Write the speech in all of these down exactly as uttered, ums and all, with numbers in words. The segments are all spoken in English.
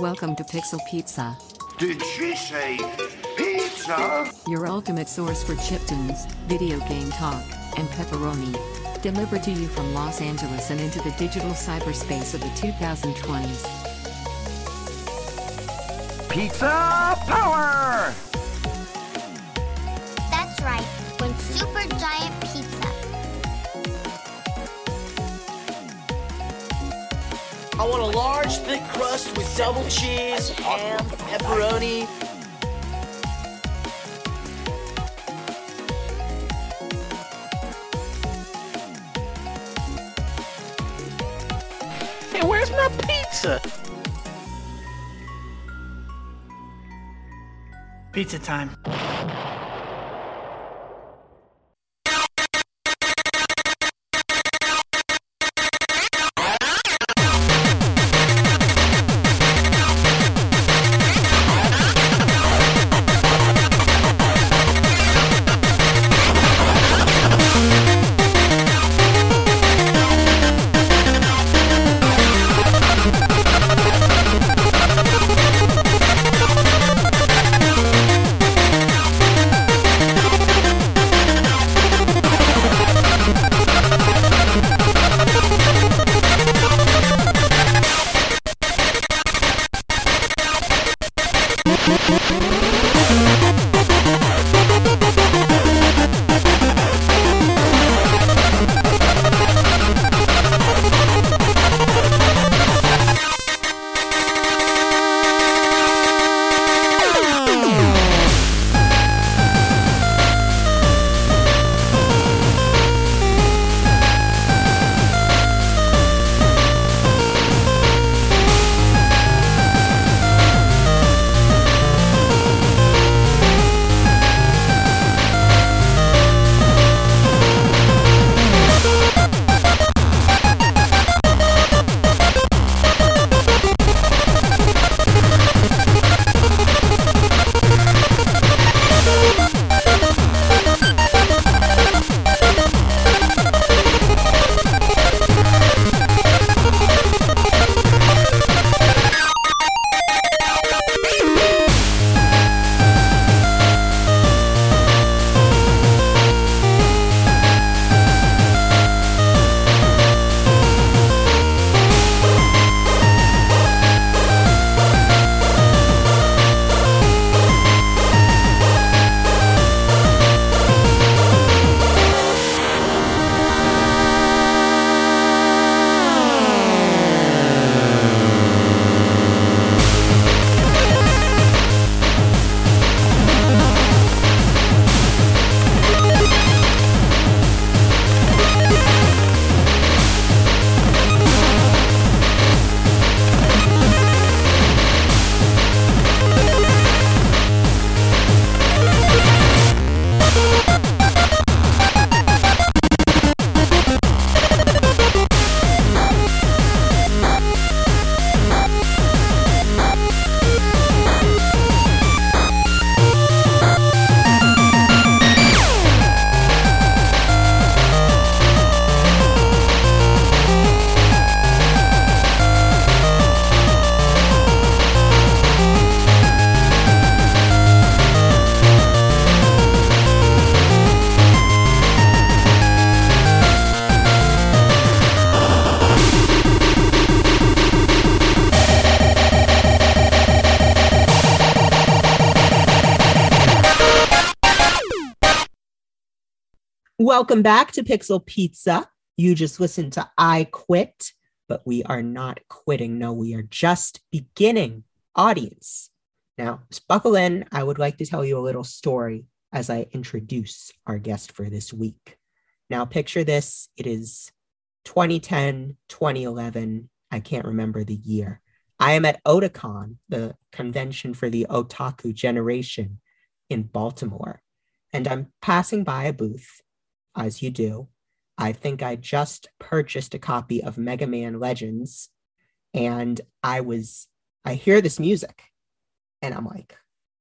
Welcome to Pixel Pizza. Did she say pizza? Your ultimate source for chiptunes, video game talk, and pepperoni. Delivered to you from Los Angeles and into the digital cyberspace of the twenty twenties. Pizza power! That's right, when super giant pizza. I want a large, thick crust with double cheese, ham, pepperoni. Hey, where's my pizza? Pizza time. Welcome back to Pixel Pizza. You just listened to I Quit, but we are not quitting. No, we are just beginning. Audience, now buckle in. I would like to tell you a little story as I introduce our guest for this week. Now picture this. It is twenty ten, twenty eleven. I can't remember the year. I am at Otakon, the convention for the otaku generation in Baltimore. And I'm passing by a booth. As you do, I think I just purchased a copy of Mega Man Legends, and I was, I hear this music, and I'm like,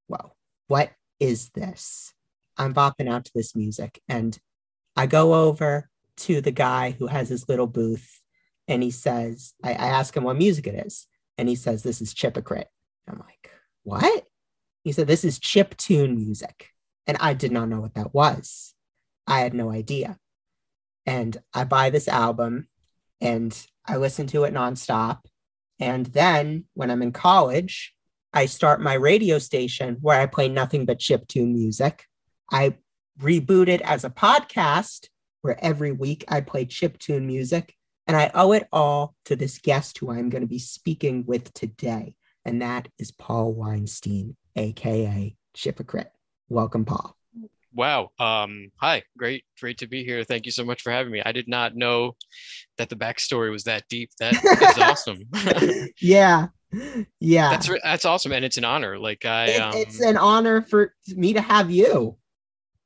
whoa, what is this? I'm bopping out to this music, and I go over to the guy who has his little booth, and he says, I, I ask him what music it is, and he says, this is Chipocrite. I'm like, what? He said, this is chiptune music. And I did not know what that was. I had no idea. And I buy this album and I listen to it nonstop. And then when I'm in college, I start my radio station where I play nothing but chiptune music. I reboot it as a podcast where every week I play chiptune music. And I owe it all to this guest who I'm going to be speaking with today. And that is Paul Weinstein, a k a. Chipocrite. Welcome, Paul. Wow. Um, hi. Great. Great to be here. Thank you so much for having me. I did not know that the backstory was that deep. That is awesome. Yeah. Yeah. That's that's awesome. And it's an honor. Like I, it, um, It's an honor for me to have you.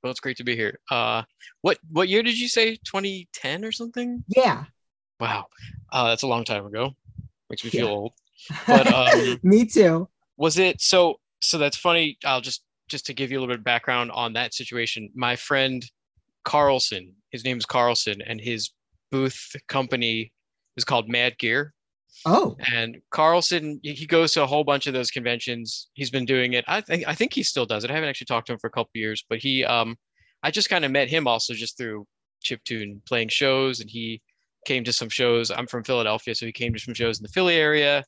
Well, it's great to be here. Uh, what what year did you say? twenty ten or something? Yeah. Wow. Uh, that's a long time ago. Makes me yeah. feel old. But um, me too. Was it so? So that's funny. I'll just just to give you a little bit of background on that situation. My friend Carlson, his name is Carlson, and his booth company is called Mad Gear. Oh. And Carlson, he goes to a whole bunch of those conventions. He's been doing it. I think I think he still does it. I haven't actually talked to him for a couple of years, but he um, I just kind of met him also just through chiptune playing shows, and he came to some shows. I'm from Philadelphia, so he came to some shows in the Philly area,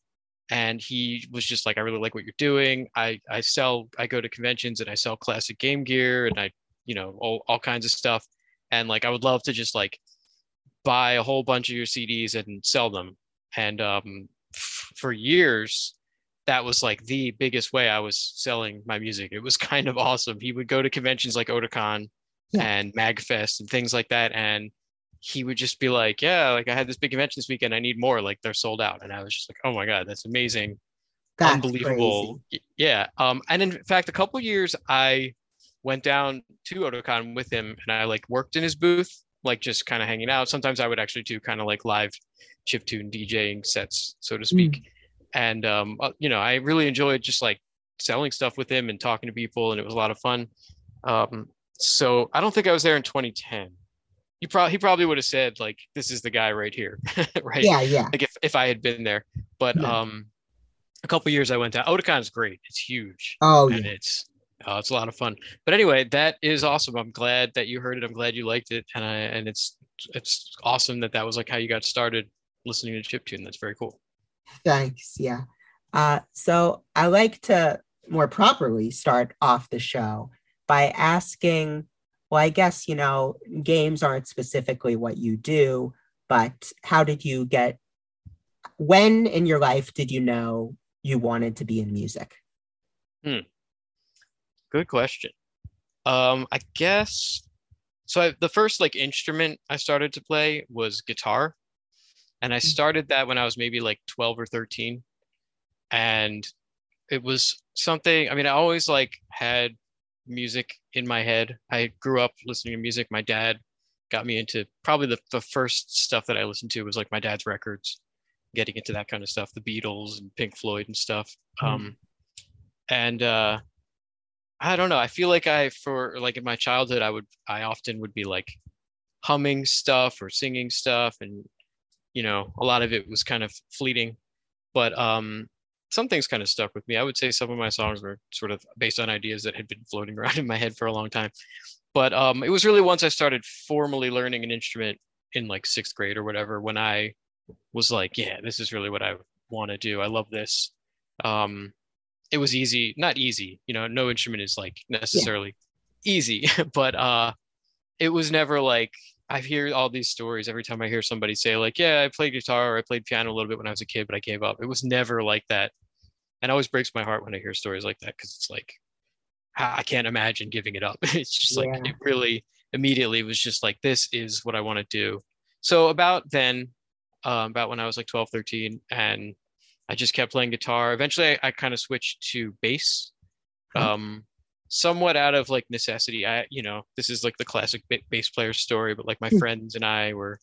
and he was just like, I really like what you're doing. I I sell, I go to conventions and I sell classic game gear and I, you know, all, all kinds of stuff. And like, I would love to just like buy a whole bunch of your C Ds and sell them. And um, f- for years, that was like the biggest way I was selling my music. It was kind of awesome. He would go to conventions like Otakon yeah. and MAGFest and things like that. And he would just be like, yeah, like I had this big convention this weekend. I need more. Like they're sold out. And I was just like, oh my God, that's amazing. That's unbelievable. Crazy. Yeah. Um, and in fact, a couple of years I went down to Otakon with him and I like worked in his booth, like just kind of hanging out. Sometimes I would actually do kind of like live chiptune DJing sets, so to speak. Mm. And, um, you know, I really enjoyed just like selling stuff with him and talking to people. And it was a lot of fun. Um, so I don't think I was there in twenty ten. He probably he probably would have said like, this is the guy right here, right? Yeah, yeah. Like if, if I had been there, but yeah. um, a couple years I went to Otakon's great. It's huge. Oh, and yeah. it's uh, it's a lot of fun. But anyway, that is awesome. I'm glad that you heard it. I'm glad you liked it, and I and it's it's awesome that that was like how you got started listening to chiptune. That's very cool. Thanks. Yeah. Uh, so I like to more properly start off the show by asking. Well, I guess, you know, games aren't specifically what you do, but how did you get, when in your life did you know you wanted to be in music? Hmm. Good question. Um, I guess, so I, the first like instrument I started to play was guitar. And I started that when I was maybe like twelve or thirteen. And it was something, I mean, I always like had music in my head. I grew up listening to music. My dad got me into probably the, the first stuff that I listened to was like my dad's records, getting into that kind of stuff, the Beatles and Pink Floyd and stuff. Mm. Um, and uh, I don't know. I feel like I, for like in my childhood, I would, I often would be like humming stuff or singing stuff. And, you know, a lot of it was kind of fleeting, but um, some things kind of stuck with me. I would say some of my songs were sort of based on ideas that had been floating around in my head for a long time. But um, it was really once I started formally learning an instrument in like sixth grade or whatever, when I was like, yeah, this is really what I want to do. I love this. Um, it was easy, not easy, you know, no instrument is like necessarily yeah. easy, but uh, it was never like, I hear all these stories every time I hear somebody say like, yeah, I played guitar or I played piano a little bit when I was a kid, but I gave up. It was never like that. And it always breaks my heart when I hear stories like that, because it's like, I can't imagine giving it up. It's just like, yeah. it really immediately was just like, this is what I want to do. So about then, uh, about when I was like twelve, thirteen, and I just kept playing guitar. Eventually, I, I kind of switched to bass, hmm. um, somewhat out of like necessity. I, you know, this is like the classic b- bass player story, but like my friends and I were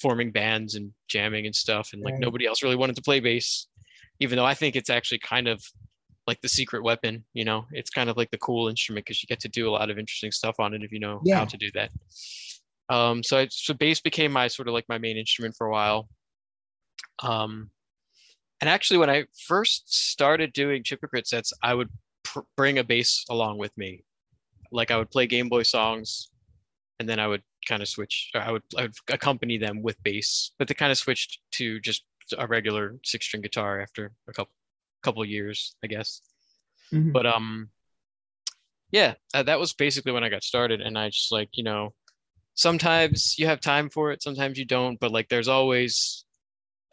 forming bands and jamming and stuff, and like right. nobody else really wanted to play bass. Even though I think it's actually kind of like the secret weapon, you know, it's kind of like the cool instrument because you get to do a lot of interesting stuff on it if you know yeah. how to do that. Um, so, I, so bass became my sort of like my main instrument for a while. Um, And actually, when I first started doing Chipocrite sets, I would pr- bring a bass along with me. Like I would play Game Boy songs, and then I would kind of switch. Or I would I would accompany them with bass, but they kind of switched to just a regular six-string guitar after a couple couple years, I guess. Mm-hmm. But um, yeah, that was basically when I got started, and I just like you know, sometimes you have time for it, sometimes you don't, but like there's always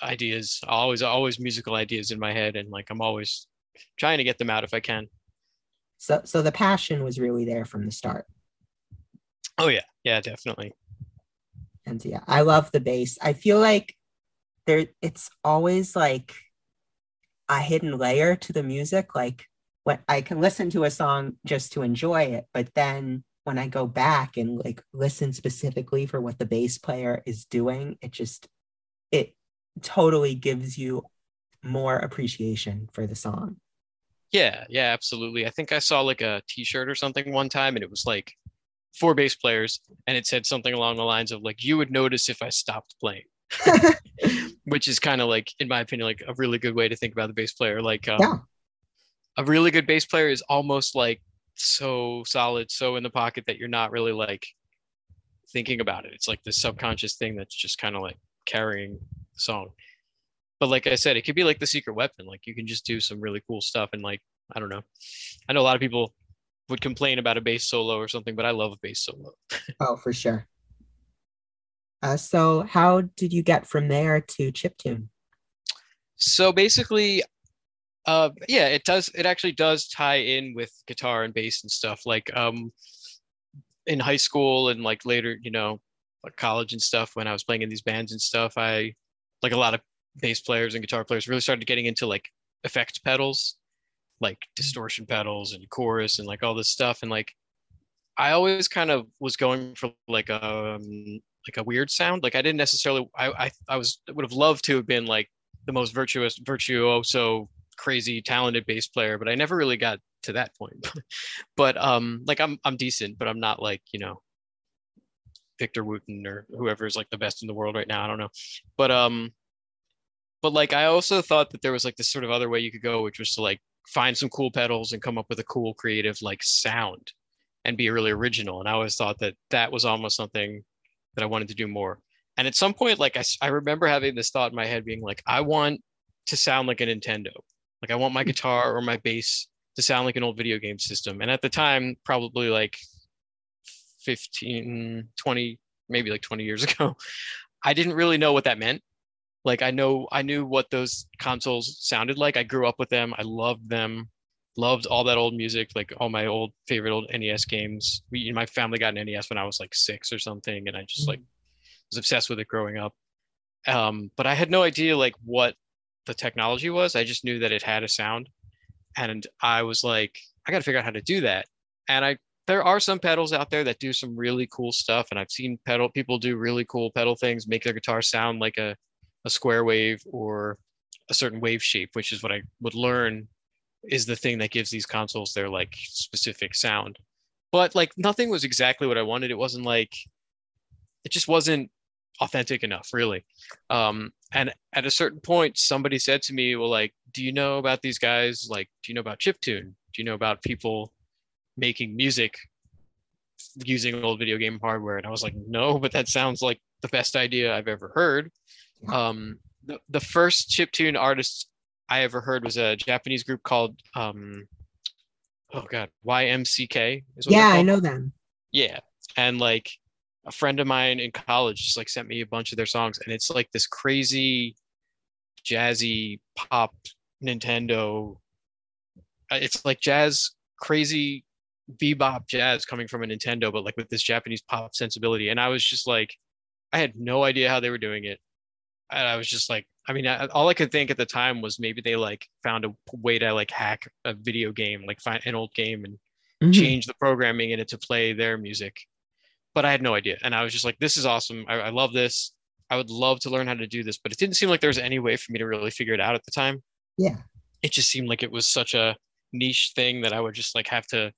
ideas, always always musical ideas in my head, and like I'm always trying to get them out if I can. So so the passion was really there from the start. Oh yeah, yeah, definitely. And yeah, I love the bass. I feel like there it's always like a hidden layer to the music. Like when I can listen to a song just to enjoy it, but then when I go back and like listen specifically for what the bass player is doing, it just it totally gives you more appreciation for the song. Yeah, yeah, absolutely. I think I saw like a t-shirt or something one time, and it was like four bass players, and it said something along the lines of like, you would notice if I stopped playing, which is kind of like, in my opinion, like a really good way to think about the bass player. Like um, yeah. A really good bass player is almost like so solid, so in the pocket that you're not really like thinking about it. It's like this subconscious thing that's just kind of like carrying the song. But like I said, it could be like the secret weapon. Like you can just do some really cool stuff. And like, I don't know, I know a lot of people would complain about a bass solo or something, but I love a bass solo. Oh, for sure. Uh, so how did you get from there to chiptune? So basically, uh, yeah, it does. It actually does tie in with guitar and bass and stuff. Like um, in high school and like later, you know, like college and stuff, when I was playing in these bands and stuff, I like a lot of bass players and guitar players really started getting into like effect pedals, like distortion pedals and chorus and like all this stuff. And like, I always kind of was going for like a, um, like a weird sound. Like I didn't necessarily, I, I, I was, would have loved to have been like the most virtuous, virtuoso, crazy, talented bass player, but I never really got to that point. But um, like, I'm, I'm decent, but I'm not like, you know, Victor Wooten or whoever is like the best in the world right now. I don't know. But, um, but like, I also thought that there was like this sort of other way you could go, which was to like find some cool pedals and come up with a cool creative like sound and be really original. And I always thought that that was almost something that I wanted to do more. And at some point, like I, I remember having this thought in my head being like, I want to sound like a Nintendo. Like I want my guitar or my bass to sound like an old video game system. And at the time, probably like fifteen, twenty, maybe like twenty years ago, I didn't really know what that meant. Like I know, I knew what those consoles sounded like. I grew up with them. I loved them, loved all that old music, like all my old favorite old N E S games. We, my family got an N E S when I was like six or something, and I just like was obsessed with it growing up. Um, but I had no idea like what the technology was. I just knew that it had a sound, and I was like, I got to figure out how to do that. And I, there are some pedals out there that do some really cool stuff, and I've seen pedal people do really cool pedal things, make their guitar sound like a a square wave or a certain wave shape, which is what I would learn is the thing that gives these consoles their like specific sound. But like nothing was exactly what I wanted. It wasn't like, it just wasn't authentic enough really. Um, and at a certain point, somebody said to me, well, like, do you know about these guys? Like, do you know about chiptune? Do you know about people making music using old video game hardware? And I was like, no, but that sounds like the best idea I've ever heard. Um, the, the first chiptune artist I ever heard was a Japanese group called, um, oh God, Y M C K. Is what yeah, I know them. Yeah. And like a friend of mine in college just like sent me a bunch of their songs, and it's like this crazy jazzy pop Nintendo. It's like jazz, crazy bebop jazz coming from a Nintendo, but like with this Japanese pop sensibility. And I was just like, I had no idea how they were doing it. And I was just like, I mean, I, all I could think at the time was maybe they like found a way to like hack a video game, like find an old game and mm-hmm. change the programming in it to play their music. But I had no idea. And I was just like, this is awesome. I, I love this. I would love to learn how to do this. But it didn't seem like there was any way for me to really figure it out at the time. Yeah. It just seemed like it was such a niche thing that I would just like have to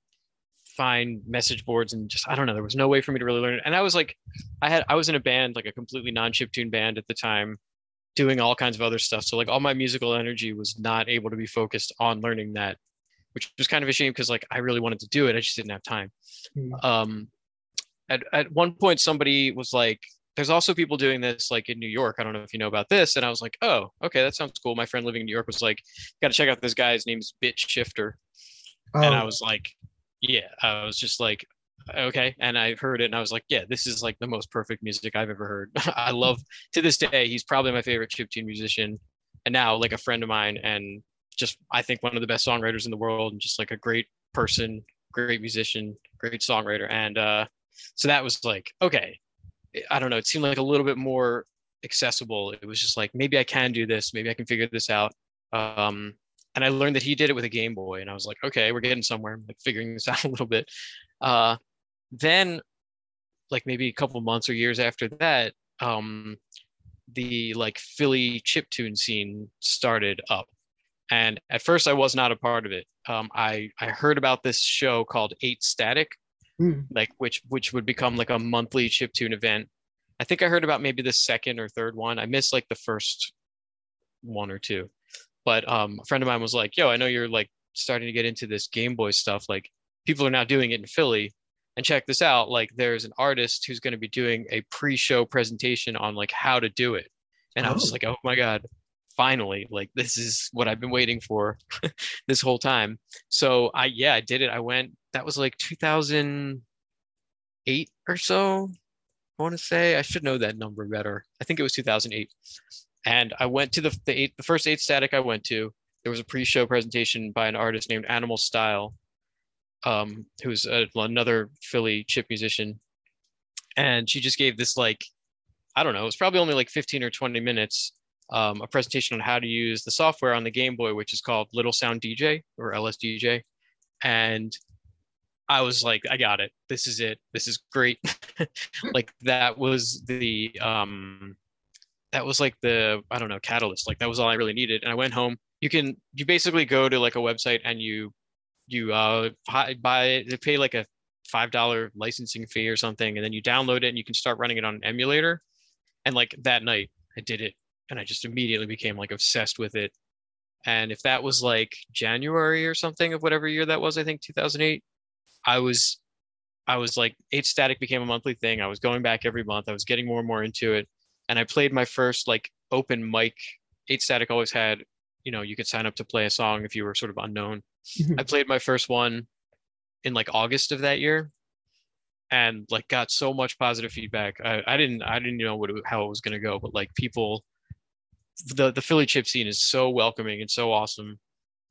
find message boards and just, I don't know, there was no way for me to really learn it. And I was like, I had, I was in a band, like a completely non-chiptune band at the time, doing all kinds of other stuff. So like all my musical energy was not able to be focused on learning that, which was kind of a shame because like I really wanted to do it. I just didn't have time. Mm. Um, at, at one point, somebody was like, there's also people doing this like in New York. I don't know if you know about this. And I was like, oh, okay, that sounds cool. My friend living in New York was like, got to check out this guy. His name's Bit Shifter. Oh. And I was like, yeah, I was just like, okay. And I heard it and I was like, yeah, this is like the most perfect music I've ever heard. I love, to this day, he's probably my favorite chiptune musician. And now like a friend of mine and just, I think one of the best songwriters in the world and just like a great person, great musician, great songwriter. And uh, so that was like, okay. I don't know, it seemed like a little bit more accessible. It was just like, maybe I can do this. Maybe I can figure this out. Um, and I learned that he did it with a Game Boy. And I was like, okay, we're getting somewhere. I'm like figuring this out a little bit. Uh, then like maybe a couple months or years after that, um, the like Philly chiptune scene started up. And at first I was not a part of it. Um, I, I heard about this show called eight static. Like which which would become like a monthly chiptune event. I think I heard about maybe the second or third one. I missed like the first one or two. But um, a friend of mine was like, yo, I know you're like starting to get into this Game Boy stuff. Like people are now doing it in Philly. And check this out. Like there's an artist who's going to be doing a pre-show presentation on like how to do it. And oh. I was like, oh my God, finally, like this is what I've been waiting for this whole time. So I, yeah, I did it. I went. That was like two thousand eight or so, I want to say. I should know that number better. I think it was two thousand eight. And I went to the the, eight, the first eight static I went to. There was a pre-show presentation by an artist named Animal Style, um, who's a, another Philly chip musician. And she just gave this like, I don't know, it was probably only like fifteen or twenty minutes, um, a presentation on how to use the software on the Game Boy, which is called Little Sound D J or L S D J. And I was like, I got it. This is it. This is great. Like that was the, um, that was like the, I don't know, catalyst. Like that was all I really needed. And I went home. You can, you basically go to like a website and you, you uh, buy it, they pay like a five dollar licensing fee or something. And then you download it and you can start running it on an emulator. And like that night I did it and I just immediately became like obsessed with it. And if that was like January or something of whatever year that was, I think two thousand eight. I was, I was like, eight static became a monthly thing. I was going back every month. I was getting more and more into it. And I played my first like open mic. eight static always had, you know, you could sign up to play a song if you were sort of unknown. I played my first one in like August of that year and like got so much positive feedback. I, I didn't, I didn't know what it, how it was going to go, but like people, the, the Philly chip scene is so welcoming and so awesome.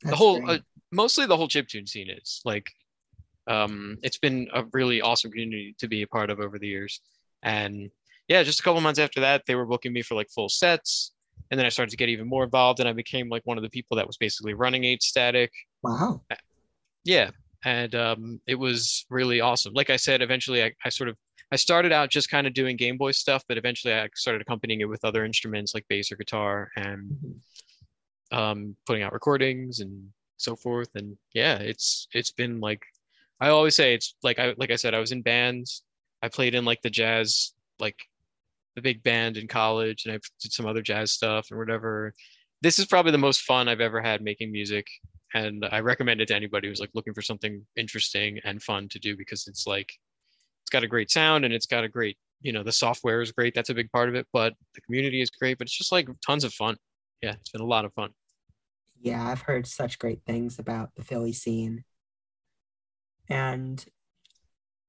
That's the whole, uh, mostly the whole chiptune scene is like, Um, it's been a really awesome community to be a part of over the years. And yeah, just a couple months after that, they were booking me for like full sets. And then I started to get even more involved and I became like one of the people that was basically running eight static. Wow. Yeah. And um, it was really awesome. Like I said, eventually I, I sort of, I started out just kind of doing Game Boy stuff, but eventually I started accompanying it with other instruments like bass or guitar and mm-hmm. um, putting out recordings and so forth. And yeah, it's it's been like, I always say it's like I like I said, I was in bands. I played in like the jazz, like the big band in college, and I did some other jazz stuff and whatever. This is probably the most fun I've ever had making music. And I recommend it to anybody who's like looking for something interesting and fun to do, because it's like, it's got a great sound and it's got a great, you know, the software is great. That's a big part of it, but the community is great, but it's just like tons of fun. Yeah, it's been a lot of fun. Yeah, I've heard such great things about the Philly scene. And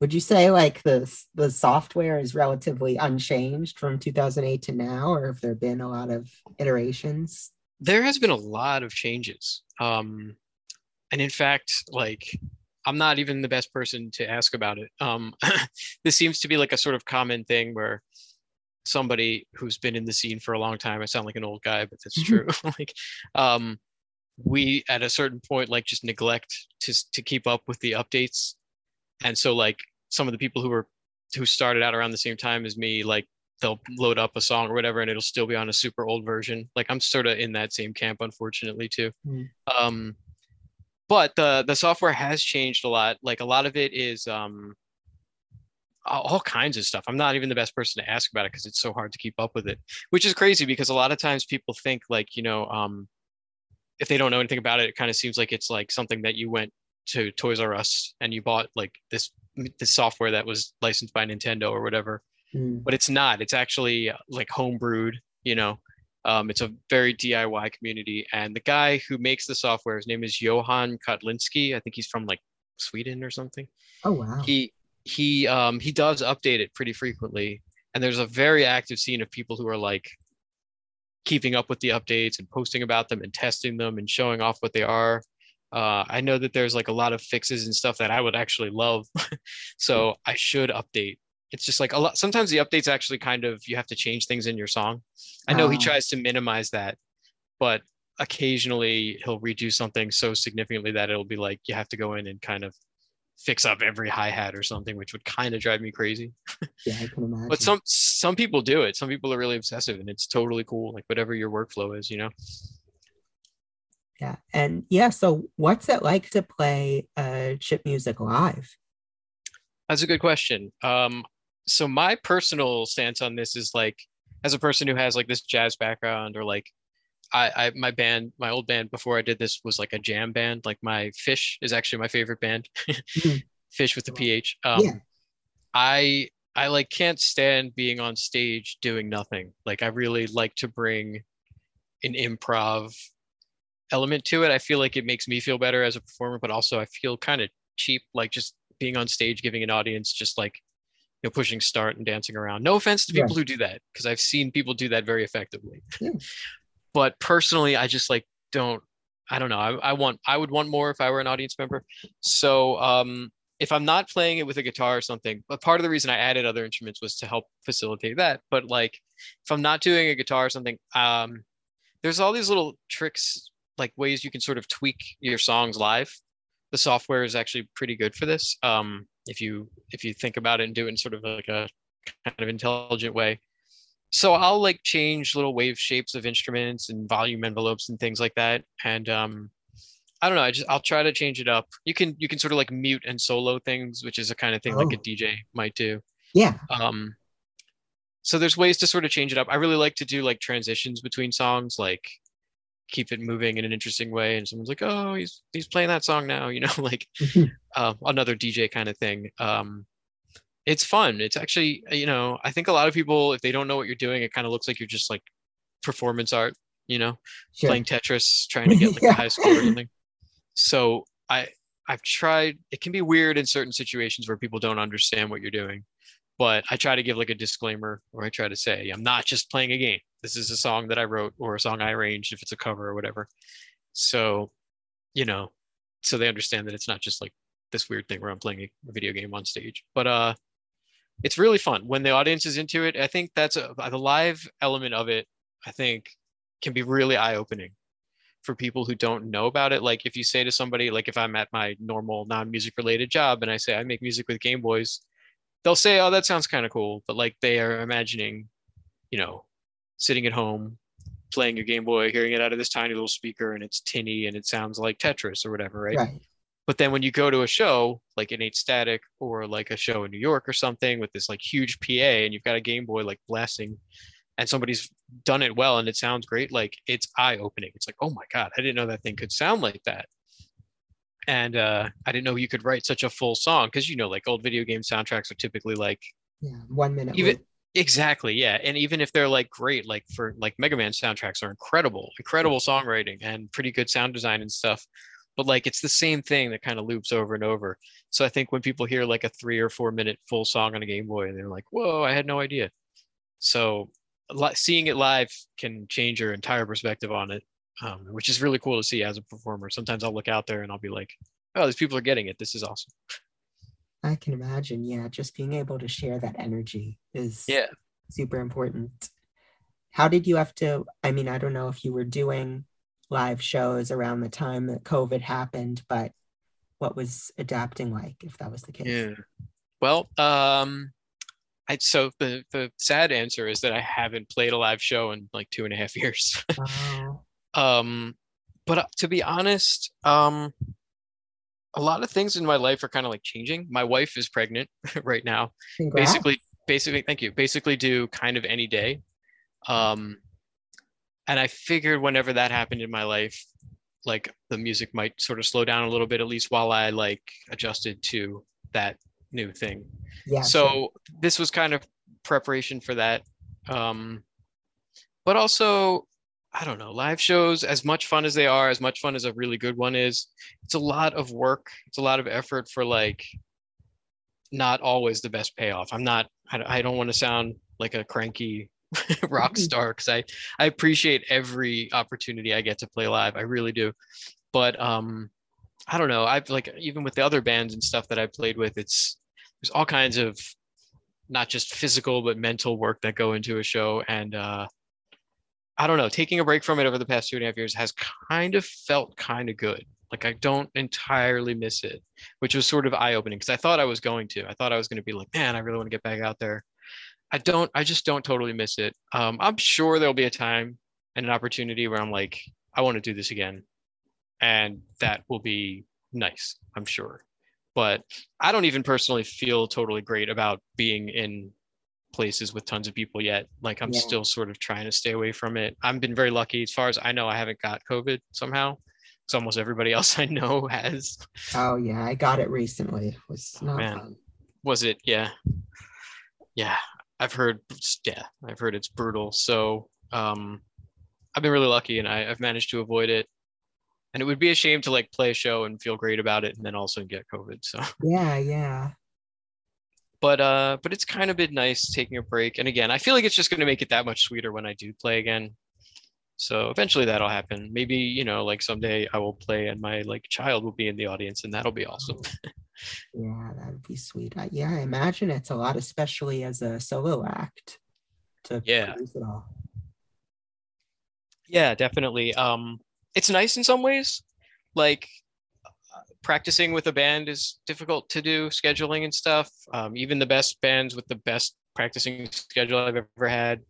would you say like the, the software is relatively unchanged from two thousand eight to now, or have there been a lot of iterations? There has been a lot of changes. Um, and in fact, like, I'm not even the best person to ask about it. Um, this seems to be like a sort of common thing where somebody who's been in the scene for a long time, I sound like an old guy, but that's true. like, um, we at a certain point like just neglect to to keep up with the updates, and so like some of the people who were who started out around the same time as me, like they'll load up a song or whatever and it'll still be on a super old version. Like I'm sort of in that same camp, unfortunately, too. Mm. um but the the software has changed a lot. Like a lot of it is um all kinds of stuff. I'm not even the best person to ask about it because it's so hard to keep up with it, which is crazy because a lot of times people think like, you know, um, if they don't know anything about it, it kind of seems like it's like something that you went to Toys R Us and you bought like this, this software that was licensed by Nintendo or whatever, mm. but it's not. It's actually like homebrewed, you know. Um, it's a very D I Y community. And the guy who makes the software, his name is Johan Kotlinski. I think he's from like Sweden or something. Oh, wow. He he um, he does update it pretty frequently. And there's a very active scene of people who are like keeping up with the updates and posting about them and testing them and showing off what they are. Uh, I know that there's like a lot of fixes and stuff that I would actually love. So I should update. It's just like a lot. Sometimes the updates actually kind of, you have to change things in your song. I know oh. he tries to minimize that, but occasionally he'll redo something so significantly that it'll be like, you have to go in and kind of fix up every hi-hat or something, which would kind of drive me crazy. Yeah, I can imagine. But some, some people do it. Some people are really obsessive and it's totally cool. Like whatever your workflow is, you know? Yeah. And yeah. So what's it like to play uh, chip music live? That's a good question. Um, So my personal stance on this is like, as a person who has like this jazz background, or like I, I my band, my old band before I did this was like a jam band. Like my Fish is actually my favorite band, mm-hmm. Fish with the P H. Um, yeah. I I like can't stand being on stage doing nothing. Like I really like to bring an improv element to it. I feel like it makes me feel better as a performer, but also I feel kind of cheap, like just being on stage, giving an audience just like, you know, pushing start and dancing around. No offense to people yeah. who do that, because I've seen people do that very effectively. Yeah. But personally, I just like don't, I don't know. I, I want, I would want more if I were an audience member. So um, if I'm not playing it with a guitar or something, but part of the reason I added other instruments was to help facilitate that. But like, if I'm not doing a guitar or something, um, there's all these little tricks, like ways you can sort of tweak your songs live. The software is actually pretty good for this. Um, if you if you think about it and do it in sort of like a kind of intelligent way. So I'll like change little wave shapes of instruments and volume envelopes and things like that. And um, I don't know, I just, I'll try to change it up. You can, you can sort of like mute and solo things, which is a kind of thing oh. like a D J might do. Yeah. Um, so there's ways to sort of change it up. I really like to do like transitions between songs, like keep it moving in an interesting way. And someone's like, oh, he's, he's playing that song now, you know, like uh, another D J kind of thing. Um, it's fun. It's actually, you know, I think a lot of people, if they don't know what you're doing, it kind of looks like you're just like performance art, you know, sure. playing Tetris, trying to get like yeah. the high score or something. So I, I've tried, it can be weird in certain situations where people don't understand what you're doing, but I try to give like a disclaimer, or I try to say, I'm not just playing a game. This is a song that I wrote, or a song I arranged if it's a cover or whatever. So, you know, so they understand that it's not just like this weird thing where I'm playing a video game on stage. But uh, it's really fun when the audience is into it. I think that's a, the live element of it, I think, can be really eye-opening for people who don't know about it. Like if you say to somebody, like if I'm at my normal non-music related job and I say I make music with Game Boys, they'll say, oh, that sounds kind of cool. But like they are imagining, you know, sitting at home, playing your Game Boy, hearing it out of this tiny little speaker, and it's tinny and it sounds like Tetris or whatever, right? right? But then when you go to a show, like an eight static or like a show in New York or something with this like huge P A, and you've got a Game Boy like blasting, and somebody's done it well and it sounds great, like it's eye-opening. It's like, oh my God, I didn't know that thing could sound like that. And uh, I didn't know you could write such a full song, because you know, like old video game soundtracks are typically like yeah, one minute. Even, right? Exactly. Yeah. And even if they're like great, like for like Mega Man soundtracks are incredible, incredible songwriting and pretty good sound design and stuff. But like, it's the same thing that kind of loops over and over. So I think when people hear like a three or four minute full song on a Game Boy, they're like, whoa, I had no idea. So seeing it live can change your entire perspective on it, um, which is really cool to see as a performer. Sometimes I'll look out there and I'll be like, oh, these people are getting it. This is awesome. I can imagine, yeah, just being able to share that energy is yeah. super important. How did you have to, I mean, I don't know if you were doing live shows around the time that COVID happened, but what was adapting like, if that was the case? Yeah. Well, um, I, so the, the sad answer is that I haven't played a live show in like two and a half years. Wow. um, but to be honest, um, a lot of things in my life are kind of like changing. My wife is pregnant right now. Congrats. Basically, basically, thank you. Basically do kind of any day. Um, and I figured whenever that happened in my life, like the music might sort of slow down a little bit, at least while I like adjusted to that new thing. Yeah. So sure. This was kind of preparation for that. Um, but also, I don't know, live shows, as much fun as they are, as much fun as a really good one is, it's a lot of work. It's a lot of effort for like, not always the best payoff. I'm not, I, I don't want to sound like a cranky rock star, because I, I appreciate every opportunity I get to play live. I really do. But um, I don't know. I've like, even with the other bands and stuff that I played with, it's, there's all kinds of not just physical, but mental work that go into a show. And uh, I don't know, taking a break from it over the past two and a half years has kind of felt kind of good. Like I don't entirely miss it, which was sort of eye-opening, because I thought I was going to. I thought I was going to be like, man, I really want to get back out there. I don't, I just don't totally miss it. Um, I'm sure there'll be a time and an opportunity where I'm like, I want to do this again. And that will be nice, I'm sure. But I don't even personally feel totally great about being in places with tons of people yet. Like I'm yeah. still sort of trying to stay away from it. I've been very lucky. As far as I know, I haven't got COVID somehow. It's almost everybody else I know has. Oh yeah, I got it recently. It was not oh, fun. Was it? Yeah. Yeah. I've heard, yeah, I've heard it's brutal. So um, I've been really lucky, and I, I've managed to avoid it. And it would be a shame to like play a show and feel great about it and then also get COVID. So yeah, yeah. But uh, but it's kind of been nice taking a break. And again, I feel like it's just going to make it that much sweeter when I do play again. So eventually that'll happen. Maybe, you know, like someday I will play and my like child will be in the audience, and that'll be awesome. Yeah, that would be sweet. I, yeah, I imagine it's a lot, especially as a solo act. To yeah. Produce it all. Yeah, definitely. Um, it's nice in some ways. Like practicing with a band is difficult to do, scheduling and stuff. Um, even the best bands with the best practicing schedule I've ever had.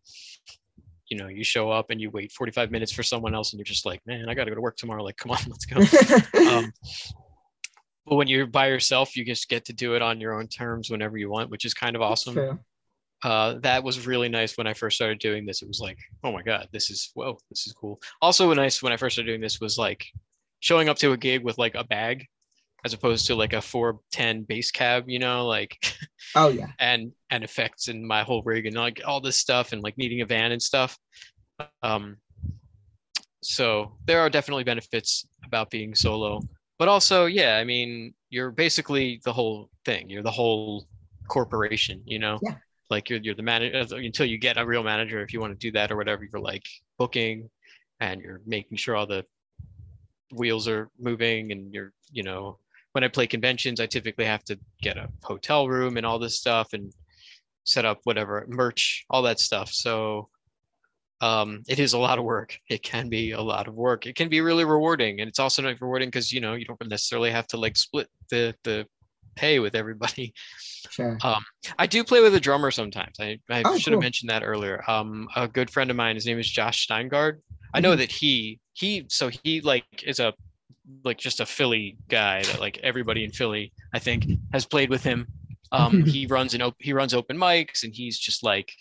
You know, you show up and you wait forty-five minutes for someone else, and you're just like, man, I got to go to work tomorrow. Like, come on, let's go. um, but when you're by yourself, you just get to do it on your own terms whenever you want, which is kind of awesome. Uh, that was really nice when I first started doing this. It was like, oh my God, this is, whoa, this is cool. Also nice when I first started doing this was like showing up to a gig with like a bag as opposed to like a four ten bass cab, you know, like, oh yeah, and and effects and my whole rig and like all this stuff and like needing a van and stuff. Um, so there are definitely benefits about being solo, but also, yeah, I mean, you're basically the whole thing. You're the whole corporation, you know, yeah. Like you're you're the manager until you get a real manager, if you want to do that or whatever. You're like booking, and you're making sure all the wheels are moving, and you're, you know. When I play conventions, I typically have to get a hotel room and all this stuff and set up whatever merch, all that stuff. So um, it is a lot of work. It can be a lot of work. It can be really rewarding. And it's also not rewarding because, you know, you don't necessarily have to like split the, the pay with everybody. Sure. Um, I do play with a drummer sometimes. I, I oh, should have cool. mentioned that earlier. Um, a good friend of mine, his name is Josh Steingard. Mm-hmm. I know that he, he, so he like is a, like just a Philly guy that like everybody in Philly, I think, has played with him. Um, he runs an op- he runs open mics, and he's just like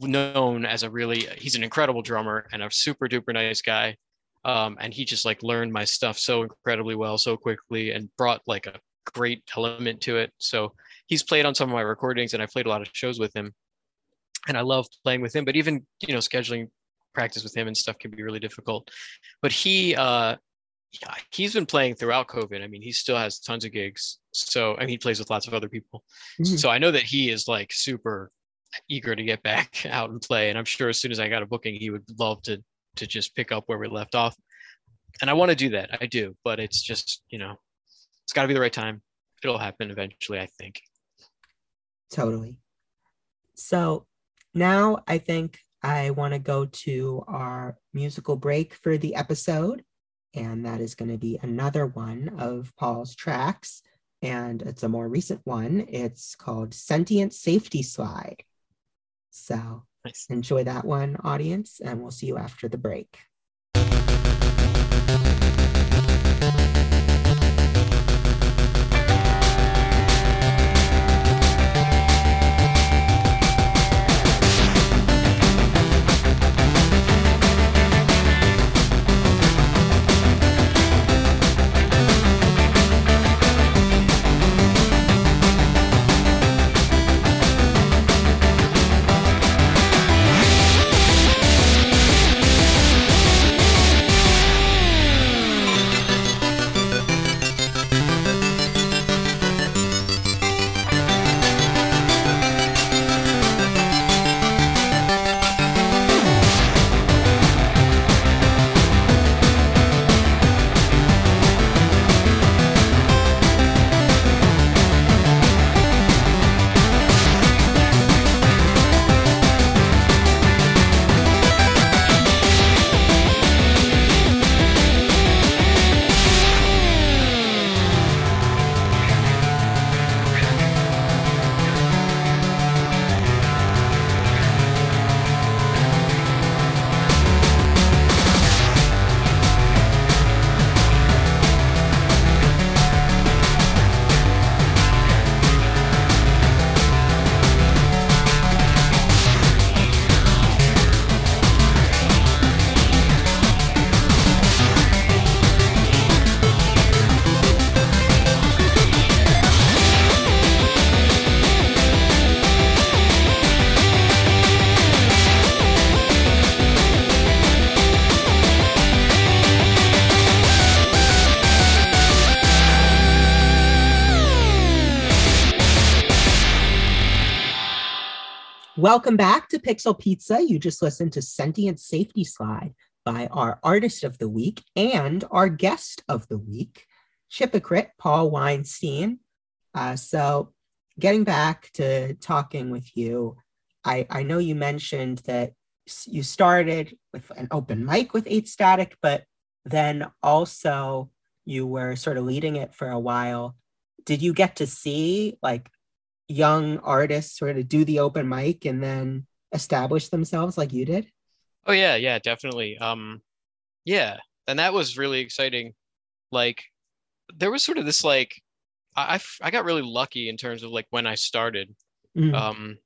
known as a really, he's an incredible drummer and a super duper nice guy. Um, and he just like learned my stuff so incredibly well, so quickly, and brought like a great element to it. So he's played on some of my recordings, and I played a lot of shows with him, and I love playing with him, but even, you know, scheduling practice with him and stuff can be really difficult. But he, uh, yeah, he's been playing throughout COVID. I mean, he still has tons of gigs. So, and he plays with lots of other people. Mm-hmm. So I know that he is like super eager to get back out and play. And I'm sure as soon as I got a booking, he would love to to just pick up where we left off. And I want to do that. I do. But it's just, you know, it's got to be the right time. It'll happen eventually, I think. Totally. So now I think I want to go to our musical break for the episode. And that is going to be another one of Paul's tracks. And it's a more recent one. It's called Sentient Safety Slide. So nice. Enjoy that one, audience, and we'll see you after the break. Welcome back to Pixel Pizza. You just listened to Sentient Safety Slide by our Artist of the Week and our Guest of the Week, Chipocrite, Paul Weinstein. Uh, so getting back to talking with you, I, I know you mentioned that you started with an open mic with eight static, but then also you were sort of leading it for a while. Did you get to see like young artists sort of do the open mic and then establish themselves like you did? Oh yeah, yeah, definitely. Um, yeah, and that was really exciting. Like there was sort of this like, I, I got really lucky in terms of like when I started. Mm-hmm. Um,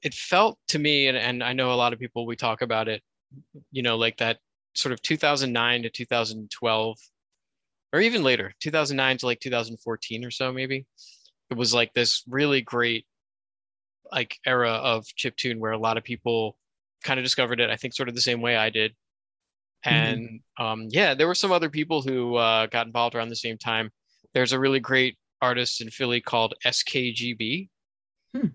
it felt to me, and, and I know a lot of people, we talk about it, you know, like that sort of two thousand nine to two thousand twelve, or even later, two thousand nine to like two thousand fourteen or so maybe. It was like this really great like era of chiptune where a lot of people kind of discovered it, I think sort of the same way I did. And mm-hmm. um, yeah, there were some other people who uh, got involved around the same time. There's a really great artist in Philly called S K G B, hmm.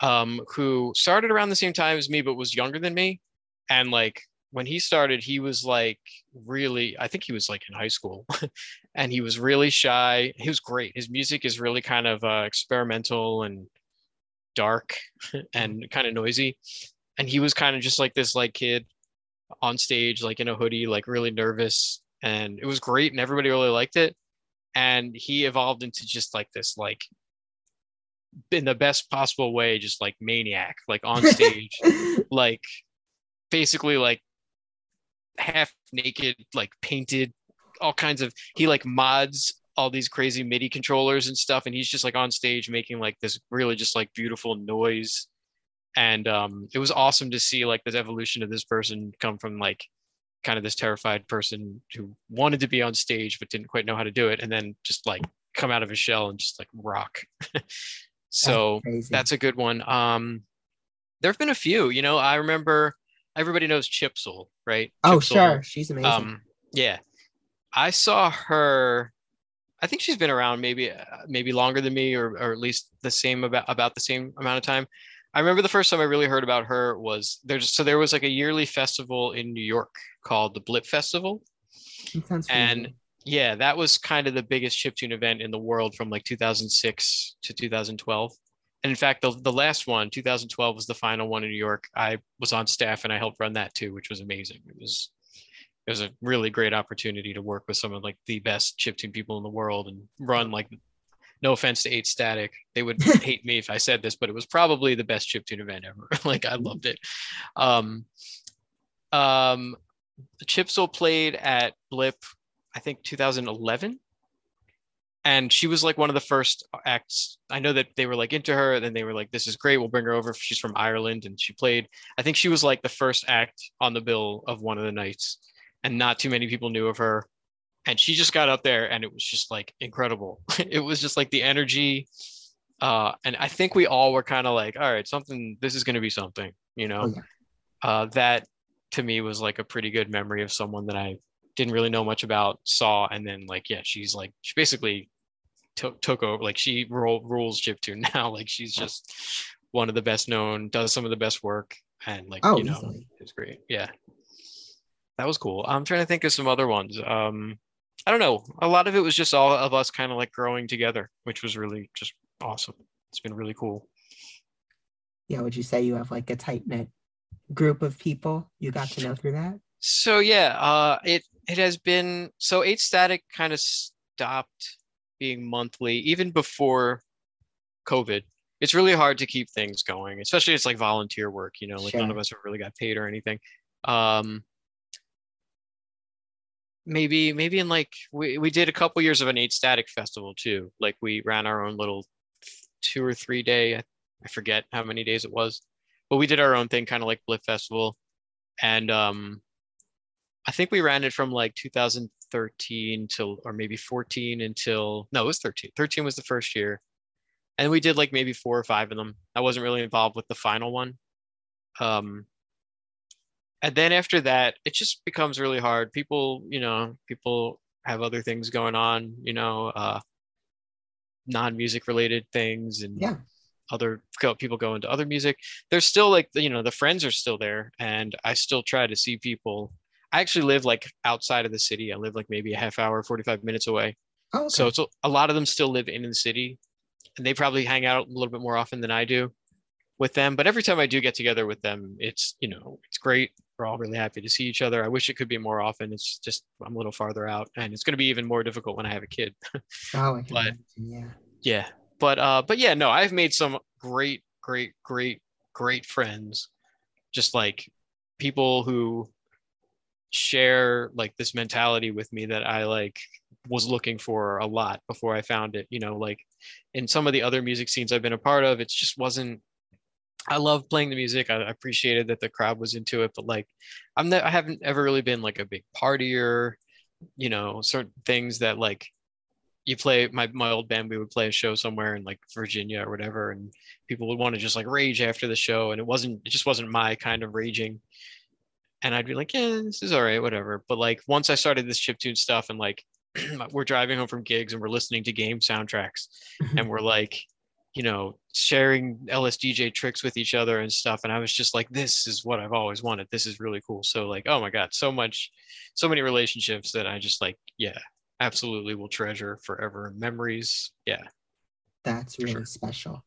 um, who started around the same time as me, but was younger than me. And like when he started, he was like really, I think he was like in high school and he was really shy. He was great. His music is really kind of uh, experimental and dark and kind of noisy. And he was kind of just like this like kid on stage, like in a hoodie, like really nervous. And it was great. And everybody really liked it. And he evolved into just like this, like in the best possible way, just like maniac, like on stage, like basically like half naked, like painted, all kinds of, he like mods all these crazy MIDI controllers and stuff. And he's just like on stage making like this really just like beautiful noise. And um, it was awesome to see like this evolution of this person come from like kind of this terrified person who wanted to be on stage but didn't quite know how to do it, and then just like come out of his shell and just like rock. So that's, that's a good one. Um, there have been a few, you know. I remember everybody knows Chipzel, right? Oh, Chipzel. Sure, she's amazing. Um, yeah, I saw her. I think she's been around maybe uh, maybe longer than me, or or at least the same about about the same amount of time. I remember the first time I really heard about her was there's so there was like a yearly festival in New York called the Blip Festival. And yeah, that was kind of the biggest chiptune event in the world from like two thousand six to two thousand twelve. And in fact, the, the last one, two thousand twelve, was the final one in New York. I was on staff and I helped run that too, which was amazing. It was it was a really great opportunity to work with some of like the best chiptune people in the world and run like, no offense to eight static. They would hate me if I said this, but it was probably the best chiptune event ever. Like I loved it. Um, um, Chipzel played at Blip, I think two thousand eleven. And she was like one of the first acts. I know that they were like into her and then they were like, this is great. We'll bring her over. She's from Ireland and she played. I think she was like the first act on the bill of one of the nights and not too many people knew of her. And she just got up there and it was just like incredible. It was just like the energy. Uh, and I think we all were kind of like, all right, something, this is going to be something, you know. Oh, yeah. Uh, that to me was like a pretty good memory of someone that I didn't really know much about, saw. And then like, yeah, she's like, she basically took, took over, like she ro- rules chiptune now. Like she's just one of the best known, does some of the best work. And like, oh, you know, it's great. Yeah. That was cool. I'm trying to think of some other ones. Um, I don't know. A lot of it was just all of us kind of like growing together, which was really just awesome. It's been really cool. Yeah. Would you say you have like a tight knit group of people you got to know through that? So yeah, uh, it, it has been, so eight static kind of stopped being monthly even before COVID. It's really hard to keep things going, especially it's like volunteer work, you know, like sure. None of us have really got paid or anything. Um, Maybe, maybe in like, we, we did a couple years of an eight static festival too. Like we ran our own little two or three day, I forget how many days it was, but we did our own thing, kind of like Blip Festival. And um, I think we ran it from like two thousand thirteen till, or maybe fourteen until, no, it was thirteen. thirteen was the first year. And we did like maybe four or five of them. I wasn't really involved with the final one. Um, And then after that, it just becomes really hard. People, you know, people have other things going on, you know, uh, non-music related things. And yeah. other people go into other music. There's still like, you know, the friends are still there, and I still try to see people. I actually live like outside of the city. I live like maybe a half hour, forty-five minutes away. Oh, okay. So it's a, a lot of them still live in the city, and they probably hang out a little bit more often than I do with them. But every time I do get together with them, it's, you know, it's great. We're all really happy to see each other. I wish it could be more often. It's just, I'm a little farther out, and it's going to be even more difficult when I have a kid. Oh, I can but, imagine, yeah. Yeah. But, uh, but yeah, no, I've made some great, great, great, great friends. Just like people who share like this mentality with me that I like was looking for a lot before I found it, you know, like in some of the other music scenes I've been a part of, it just wasn't, I love playing the music. I appreciated that the crowd was into it, but like, I'm not, I haven't ever really been like a big partier, you know, certain things that like you play, my, my old band, we would play a show somewhere in like Virginia or whatever, and people would want to just like rage after the show. And it wasn't, it just wasn't my kind of raging. And I'd be like, yeah, this is all right, whatever. But like, once I started this chiptune stuff and like, we're driving home from gigs and we're listening to game soundtracks mm-hmm. and we're like, you know, sharing L S D J tricks with each other and stuff. And I was just like, this is what I've always wanted. This is really cool. So like, oh my God, so much, so many relationships that I just like, yeah, absolutely will treasure forever. Memories. Yeah. That's really sure. special.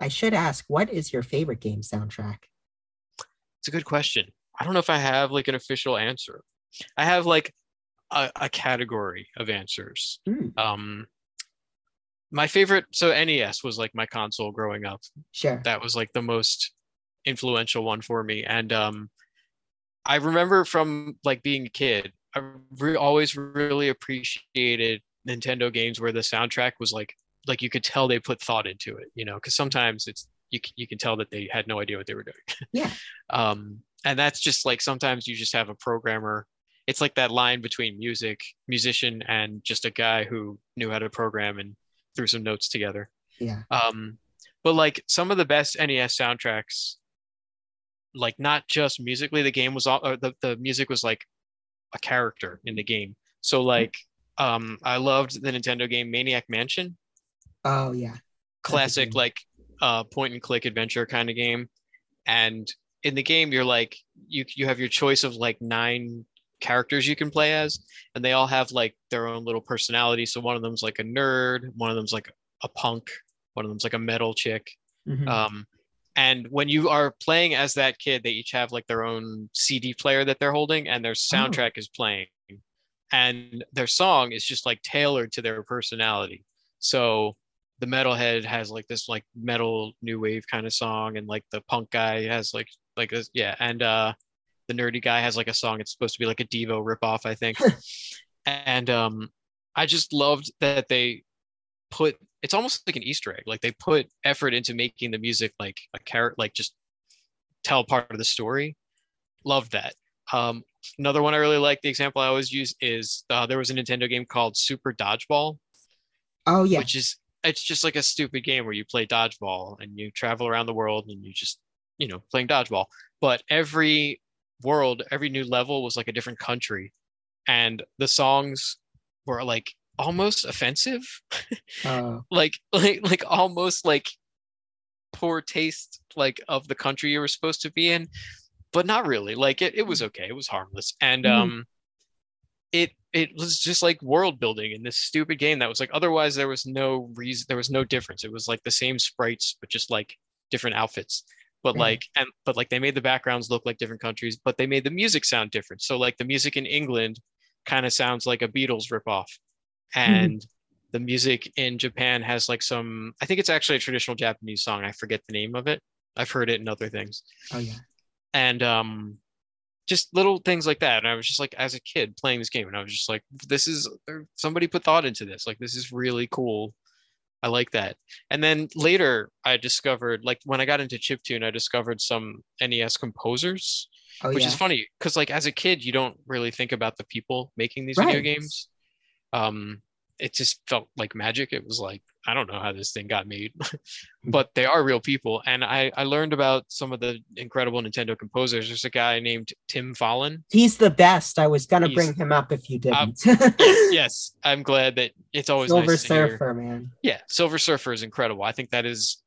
I should ask, what is your favorite game soundtrack? It's a good question. I don't know if I have like an official answer. I have like a, a category of answers. Mm. Um, my favorite, so N E S was like my console growing up. Sure. That was like the most influential one for me. And um, I remember from like being a kid, I re- always really appreciated Nintendo games where the soundtrack was like, like you could tell they put thought into it, you know, because sometimes it's, you, you can tell that they had no idea what they were doing. Yeah. um, and that's just like, sometimes you just have a programmer. It's like that line between music, musician, and just a guy who knew how to program and threw some notes together. Yeah. Um, but like some of the best N E S soundtracks, like not just musically, the game was all, or the, the music was like a character in the game. So like, um, I loved the Nintendo game Maniac Mansion. Oh yeah. Classic, like uh, point and click adventure kind of game. And in the game, you're like, you you have your choice of like nine characters you can play as, and they all have like their own little personality. So one of them's like a nerd, one of them's like a punk, one of them's like a metal chick. Mm-hmm. Um, and when you are playing as that kid, they each have like their own C D player that they're holding, and their soundtrack oh. is playing, and their song is just like tailored to their personality. So the metalhead has like this like metal new wave kind of song, and like the punk guy has like like this yeah, and uh, the nerdy guy has like a song. It's supposed to be like a Devo ripoff, I think. and um, I just loved that they put, it's almost like an Easter egg. Like they put effort into making the music like a character, like just tell part of the story. Loved that. Um, another one I really like, the example I always use is uh, there was a Nintendo game called Super Dodgeball. Oh yeah. Which is, it's just like a stupid game where you play dodgeball and you travel around the world and you just, you know, playing dodgeball. But every world, every new level was like a different country, and the songs were like almost offensive, uh, like like like almost like poor taste, like of the country you were supposed to be in, but not really. Like it, it was okay, it was harmless, and mm-hmm. um, it it was just like world building in this stupid game that was like, otherwise there was no reason, there was no difference. It was like the same sprites, but just like different outfits. But like, and but like they made the backgrounds look like different countries, but they made the music sound different. So like the music in England kind of sounds like a Beatles ripoff, and mm-hmm. the music in Japan has like some, I think it's actually a traditional Japanese song. I forget the name of it. I've heard it in other things. Oh yeah. And um, just little things like that. And I was just like, as a kid playing this game, and I was just like, this is, somebody put thought into this. Like, this is really cool. I like that. And then later I discovered, like when I got into chiptune, I discovered some N E S composers, oh, which yeah. is funny because like as a kid, you don't really think about the people making these right. video games. Um, it just felt like magic. It was like, I don't know how this thing got made, but they are real people. And I, I learned about some of the incredible Nintendo composers. There's a guy named Tim Follin. He's the best. I was going to bring him up if you didn't. um, yes. I'm glad that it's always Silver nice Surfer, to hear. man. Yeah. Silver Surfer is incredible. I think that is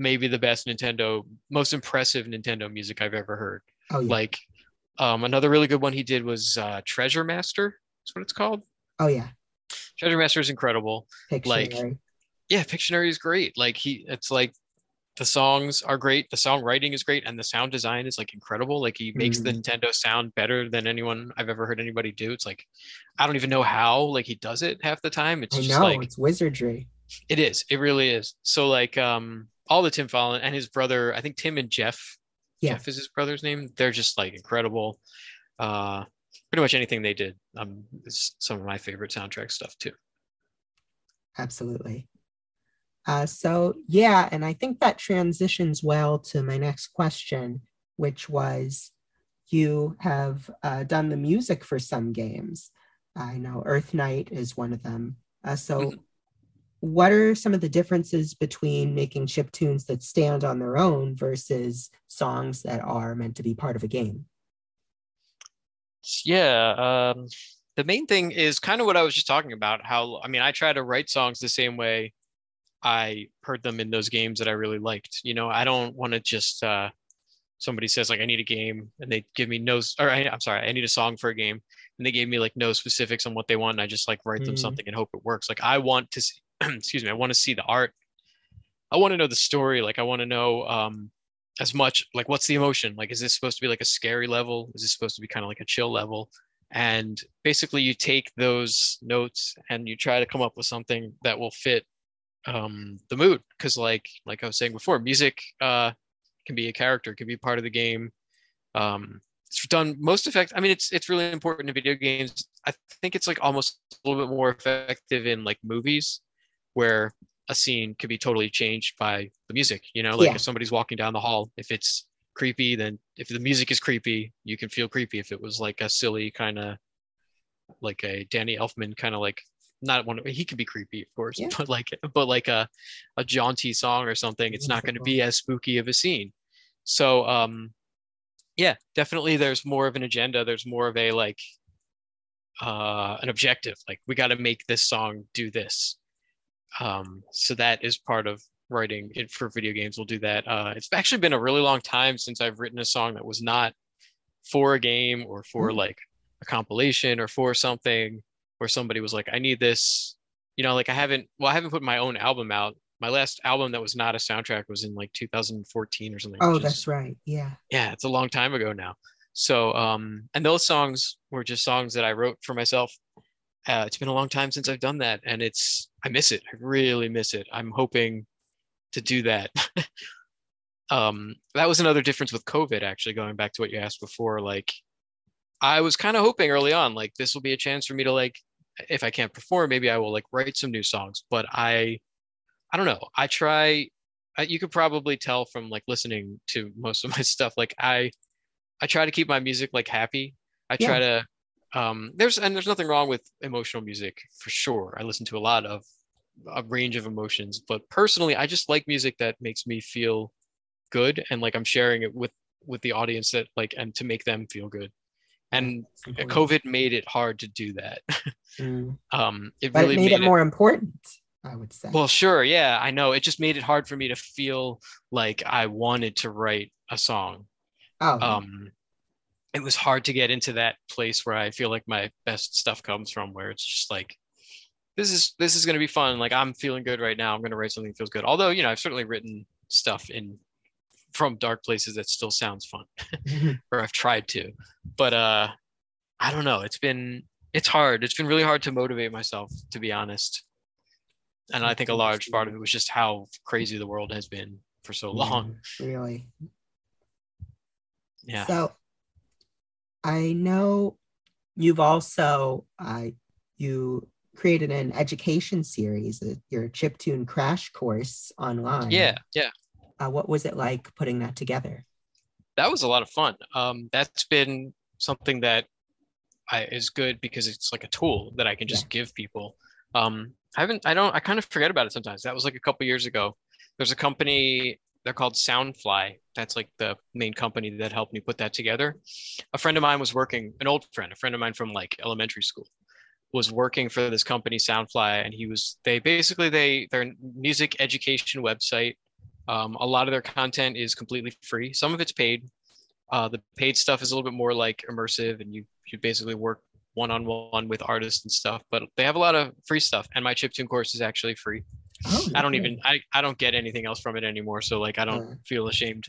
maybe the best Nintendo, most impressive Nintendo music I've ever heard. Oh, yeah. Like um, another really good one he did was uh, Treasure Master. That's what it's called. Oh, yeah. Treasure Master is incredible. Pictionary. Like, yeah, Pictionary is great. Like he, it's like the songs are great. The songwriting is great. And the sound design is like incredible. Like he makes mm. the Nintendo sound better than anyone I've ever heard anybody do. It's like, I don't even know how like he does it half the time. It's I just know, like, it's wizardry. It is. It really is. So like um, all the Tim Follin and his brother, I think Tim and Jeff, yeah. Jeff is his brother's name. They're just like incredible. Uh, pretty much anything they did. Um, is some of my favorite soundtrack stuff too. Absolutely. Uh, so yeah, and I think that transitions well to my next question, which was, you have uh, done the music for some games. I know EarthNight is one of them. Uh, so mm-hmm. what are some of the differences between making chiptunes that stand on their own versus songs that are meant to be part of a game? Yeah, um, the main thing is kind of what I was just talking about. How, I mean, I try to write songs the same way I heard them in those games that I really liked. You know, I don't want to just, uh, somebody says like, I need a game and they give me no, or I, I'm sorry, I need a song for a game. And they gave me like no specifics on what they want. And I just like write mm-hmm. them something and hope it works. Like I want to see, excuse me, I want to see the art. I want to know the story. Like I want to know um, as much, like what's the emotion? Like, is this supposed to be like a scary level? Is this supposed to be kind of like a chill level? And basically you take those notes and you try to come up with something that will fit um the mood, because like like I was saying before, music uh can be a character, can be part of the game. Um it's done most effective, I mean it's it's really important in video games. I think it's like almost a little bit more effective in like movies, where a scene could be totally changed by the music, you know, like yeah. if somebody's walking down the hall, if it's creepy, then if the music is creepy, you can feel creepy. If it was like a silly kind of like a Danny Elfman kind of like, not one, he could be creepy, of course, yeah. but like, but like a, a jaunty song or something, it's not going to be as spooky of a scene. So, um, yeah, definitely there's more of an agenda. There's more of a, like, uh, an objective, like we got to make this song do this. Um, so that is part of writing it for video games. We'll do that. Uh, it's actually been a really long time since I've written a song that was not for a game or for mm-hmm. like a compilation or for something. Where somebody was like, I need this, you know, like I haven't, well, I haven't put my own album out. My last album that was not a soundtrack was in like two thousand fourteen or something. Oh, that's is, right. Yeah. Yeah. It's a long time ago now. So, um, and those songs were just songs that I wrote for myself. Uh, it's been a long time since I've done that. And it's, I miss it. I really miss it. I'm hoping to do that. um, that was another difference with COVID, actually, going back to what you asked before. Like, I was kind of hoping early on, like, this will be a chance for me to like, if I can't perform, maybe I will like write some new songs, but I, I don't know. I try, I, you could probably tell from like listening to most of my stuff. Like I, I try to keep my music like happy. I yeah. try to, um, there's, and there's nothing wrong with emotional music for sure. I listen to a lot of a range of emotions, but personally, I just like music that makes me feel good. And like, I'm sharing it with, with the audience that like, and to make them feel good. And COVID made it hard to do that. Mm. um, it but really it made, made it more it, important, I would say. Well, sure. Yeah, I know. It just made it hard for me to feel like I wanted to write a song. Oh. Um, it was hard to get into that place where I feel like my best stuff comes from, where it's just like, this is this is going to be fun. Like, I'm feeling good right now. I'm going to write something that feels good. Although, you know, I've certainly written stuff in from dark places that still sounds fun or I've tried to, but uh I don't know, it's been it's hard it's been really hard to motivate myself, to be honest. And I think a large part of it was just how crazy the world has been for so long. Yeah, really. Yeah. So I know you've also uh you created an education series, your Chiptune crash course online. Yeah, yeah. Uh, what was it like putting that together? That was a lot of fun. Um, that's been something that I, is good because it's like a tool that I can just yeah. give people. Um, I haven't, I don't, I kind of forget about it sometimes. That was like a couple years ago. There's a company, they're called Soundfly. That's like the main company that helped me put that together. A friend of mine was working, an old friend, a friend of mine from like elementary school, was working for this company Soundfly. And he was, they basically, they, their music education website. Um, a lot of their content is completely free. Some of it's paid. Uh, the paid stuff is a little bit more like immersive, and you you basically work one-on-one with artists and stuff, but they have a lot of free stuff. And my chiptune course is actually free. Oh, I don't okay. even, I, I don't get anything else from it anymore. So like, I don't uh, feel ashamed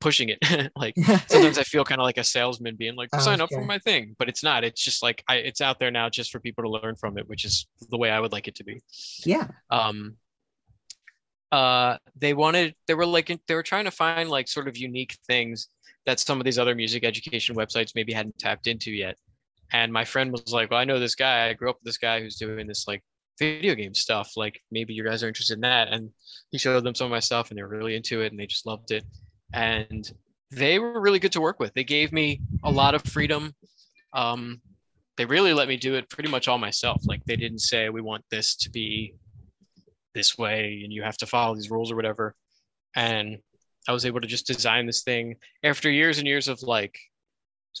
pushing it. Like sometimes I feel kind of like a salesman being like, sign okay. up for my thing, but it's not, it's just like, I, it's out there now just for people to learn from it, which is the way I would like it to be. Yeah. Um, uh, they wanted, they were like, they were trying to find like sort of unique things that some of these other music education websites maybe hadn't tapped into yet. And my friend was like, well, I know this guy, I grew up with this guy who's doing this like video game stuff. Like maybe you guys are interested in that. And he showed them some of my stuff and they were really into it and they just loved it. And they were really good to work with. They gave me a lot of freedom. Um, they really let me do it pretty much all myself. Like they didn't say, we want this to be this way and you have to follow these rules or whatever. And I was able to just design this thing after years and years of like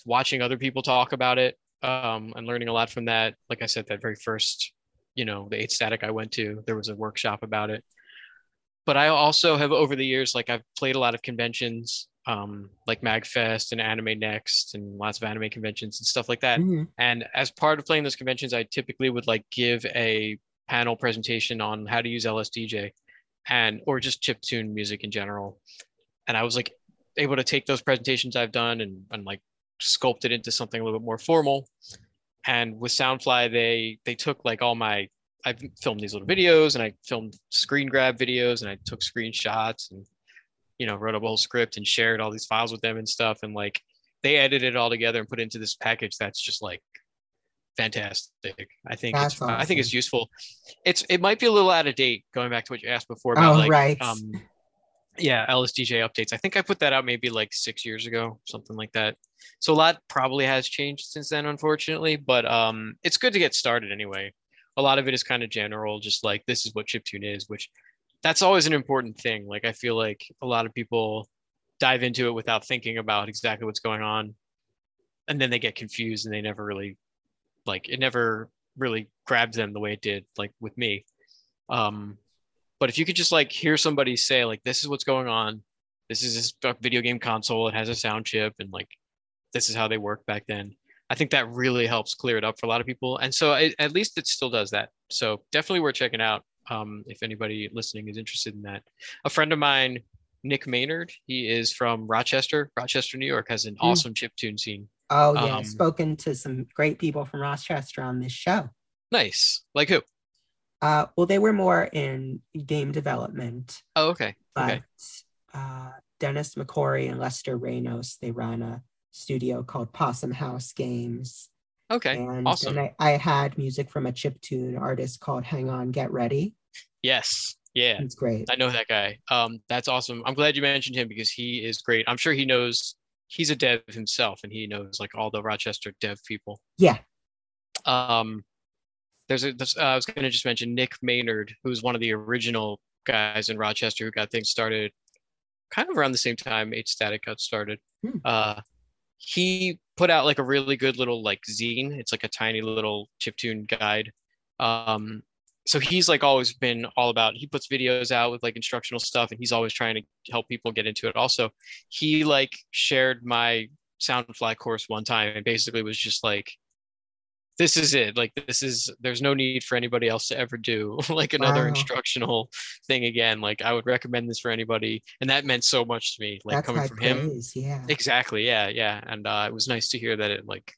watching other people talk about it. Um, and learning a lot from that. Like I said, that very first, you know, the eight static I went to, there was a workshop about it. But I also have over the years, like I've played a lot of conventions, um, like MAGFest and Anime Next and lots of anime conventions and stuff like that. Mm-hmm. And as part of playing those conventions, I typically would like give a panel presentation on how to use L S D J and, or just chiptune music in general. And I was like able to take those presentations I've done and, and like sculpted into something a little bit more formal. And with Soundfly, they they took like all my, I've filmed these little videos and I filmed screen grab videos and I took screenshots and, you know, wrote up a whole script and shared all these files with them and stuff. And like, they edited it all together and put it into this package that's just like fantastic. I think that's it's, awesome. I think it's useful. It's, it might be a little out of date going back to what you asked before about oh, like, right. um, yeah, L S D J updates. I think I put that out maybe like six years ago, something like that. So a lot probably has changed since then, unfortunately, but um, it's good to get started anyway. A lot of it is kind of general, just like this is what chiptune is, which that's always an important thing. Like I feel like a lot of people dive into it without thinking about exactly what's going on. And then they get confused and they never really, like it never really grabbed them the way it did, like with me. Um, but if you could just like hear somebody say like, this is what's going on. This is this video game console. It has a sound chip and like, this is how they worked back then. I think that really helps clear it up for a lot of people. And so I, at least it still does that. So definitely worth checking out um, if anybody listening is interested in that. A friend of mine, Nick Maynard, he is from Rochester. Rochester, New York has an mm. awesome chiptune scene. Oh, yeah. Um, I've spoken to some great people from Rochester on this show. Nice. Like who? Uh, well, they were more in game development. Oh, okay. But okay. Uh, Dennis McCory and Lester Reynos, they run a studio called Possum House Games. Okay, and awesome. And I, I had music from a chiptune artist called Hang On Get Ready. Yes, yeah, it's great. I know that guy. Um, that's awesome. I'm glad you mentioned him because he is great. I'm sure he knows. He's a dev himself, and he knows like all the Rochester dev people. Yeah. Um, there's a. There's, uh, I was going to just mention Nick Maynard, who's one of the original guys in Rochester who got things started, kind of around the same time eight static got started. Hmm. Uh. He put out like a really good little like zine. It's like a tiny little chiptune guide. Um, so he's like always been all about, he puts videos out with like instructional stuff and he's always trying to help people get into it. Also, he like shared my Soundfly course one time and basically was just like, this is it. Like, this is, there's no need for anybody else to ever do like another wow. instructional thing again. Like I would recommend this for anybody. And that meant so much to me, like that's coming from praise. Him. Yeah, exactly. Yeah. Yeah. And uh, it was nice to hear that it like,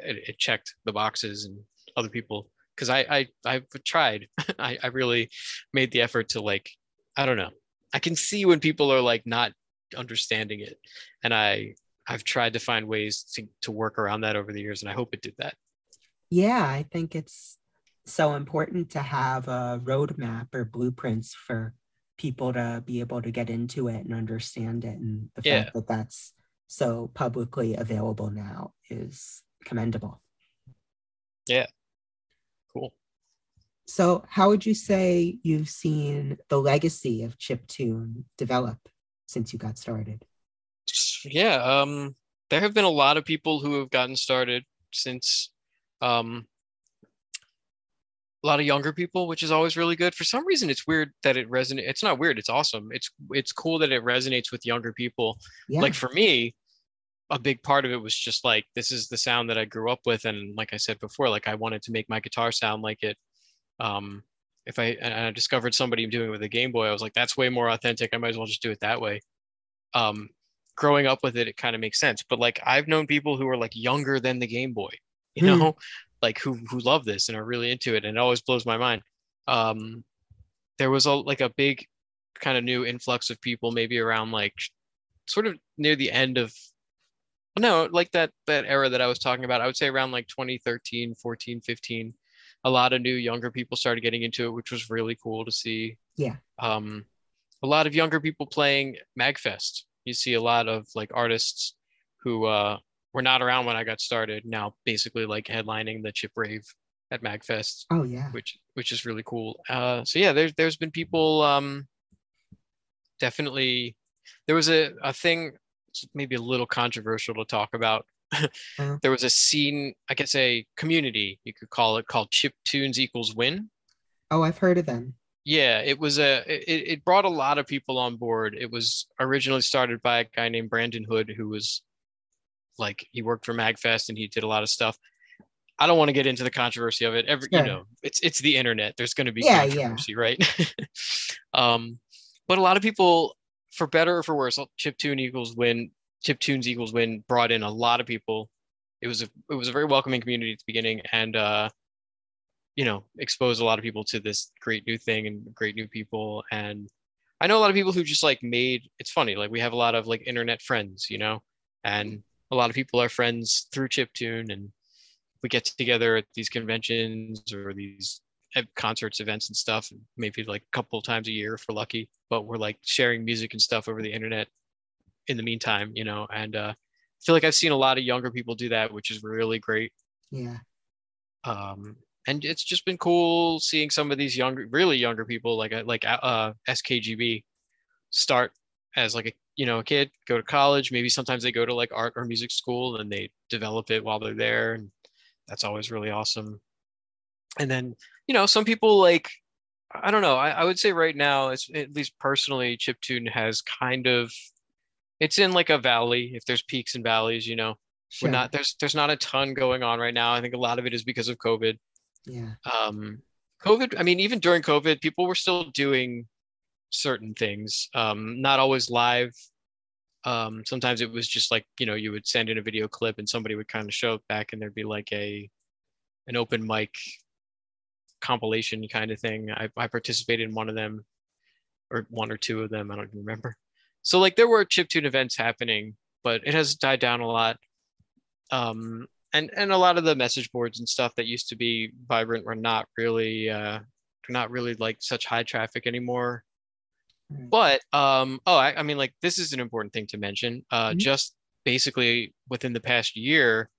it, it checked the boxes and other people. Cause I, I, I've tried, I, I really made the effort to like, I don't know. I can see when people are like not understanding it. And I, I've tried to find ways to, to work around that over the years. And I hope it did that. Yeah, I think it's so important to have a roadmap or blueprints for people to be able to get into it and understand it. And the yeah. fact that that's so publicly available now is commendable. Yeah, cool. So how would you say you've seen the legacy of chiptune develop since you got started? Yeah, um, there have been a lot of people who have gotten started since Um, a lot of younger people, which is always really good. For some reason, it's weird that it resonates. It's not weird. It's awesome. It's it's cool that it resonates with younger people. Yeah. Like for me, a big part of it was just like, this is the sound that I grew up with. And like I said before, like I wanted to make my guitar sound like it. Um, if I, and I discovered somebody doing it with a Game Boy, I was like, that's way more authentic. I might as well just do it that way. Um, growing up with it, it kind of makes sense. But like, I've known people who are like younger than the Game Boy, you hmm. know? Like who who love this and are really into it, and it always blows my mind. Um, there was a like a big kind of new influx of people, maybe around like sort of near the end of no, like that that era that I was talking about. I would say around like twenty thirteen, fourteen, fifteen. A lot of new younger people started getting into it, which was really cool to see. Yeah. Um, a lot of younger people playing MAGFest. You see a lot of like artists who. Uh, We're not around when I got started now, basically like headlining the Chip Rave at MAGFest. Oh yeah. Which which is really cool. Uh, so yeah, there's there's been people um, definitely. There was a, a thing maybe a little controversial to talk about. uh-huh. There was a scene, I guess a community you could call it, called Chiptunes equals win. Oh, I've heard of them. Yeah, it was a it, it brought a lot of people on board. It was originally started by a guy named Brandon Hood, who was like he worked for MAGFest and he did a lot of stuff. I don't want to get into the controversy of it. Every sure. you know, it's it's the internet. There's going to be yeah, controversy, yeah. right? um, but a lot of people, for better or for worse, Chiptune equals win. Chiptunes equals win brought in a lot of people. It was a it was a very welcoming community at the beginning, and uh, you know, exposed a lot of people to this great new thing and great new people. And I know a lot of people who just like made. It's funny, like we have a lot of like internet friends, you know, and. A lot of people are friends through Chiptune, and we get together at these conventions or these concerts, events and stuff, maybe like a couple of times a year if we're lucky, but we're like sharing music and stuff over the internet in the meantime, you know, and uh, I feel like I've seen a lot of younger people do that, which is really great. Yeah. Um, and it's just been cool seeing some of these younger, really younger people like like uh, S K G B start as like a you know, a kid, go to college, maybe sometimes they go to like art or music school and they develop it while they're there. And that's always really awesome. And then, you know, some people like, I don't know, I, I would say right now, it's, at least personally, chiptune has kind of, it's in like a valley, if there's peaks and valleys, you know, sure. we're not, there's, there's not a ton going on right now. I think a lot of it is because of COVID. Yeah. Um, COVID, I mean, even during COVID, people were still doing certain things, um not always live. Um sometimes it was just like, you know, you would send in a video clip and somebody would kind of show it back, and there'd be like a an open mic compilation kind of thing. I, I participated in one of them, or one or two of them, I don't even remember. So like there were chiptune events happening, but it has died down a lot. um and and a lot of the message boards and stuff that used to be vibrant were not really uh not really like such high traffic anymore. But, um, oh, I, I mean, like, this is an important thing to mention. Uh, mm-hmm. Just basically within the past year,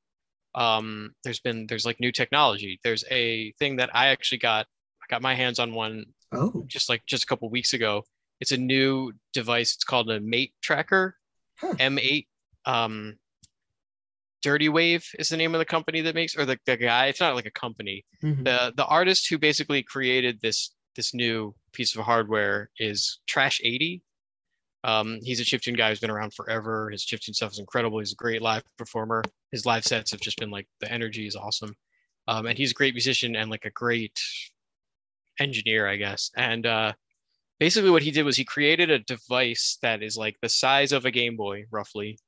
um, there's been, there's like new technology. There's a thing that I actually got, I got my hands on one oh. just like just a couple weeks ago. It's a new device. It's called an M eight Tracker. Huh. M eight um, Dirty Wave is the name of the company that makes, or the, the guy, it's not like a company. Mm-hmm. The the artist who basically created this this new piece of hardware is Trash eighty. Um, he's a chiptune guy who's been around forever. His chiptune stuff is incredible. He's a great live performer. His live sets have just been like, the energy is awesome. Um, and he's a great musician and like a great engineer, I guess. And uh, basically what he did was he created a device that is like the size of a Game Boy, roughly,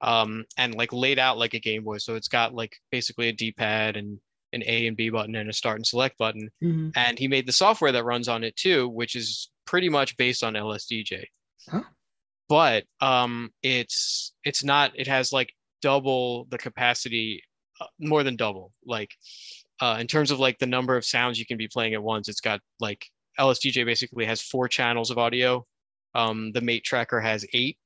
um, and like laid out like a Game Boy. So it's got like basically a D-pad and an A and B button and a start and select button. Mm-hmm. And he made the software that runs on it too, which is pretty much based on L S D J. Huh? But um, it's it's not, it has like double the capacity, uh, more than double. Like uh, in terms of like the number of sounds you can be playing at once, it's got like L S D J basically has four channels of audio. Um, the M eight Tracker has eight.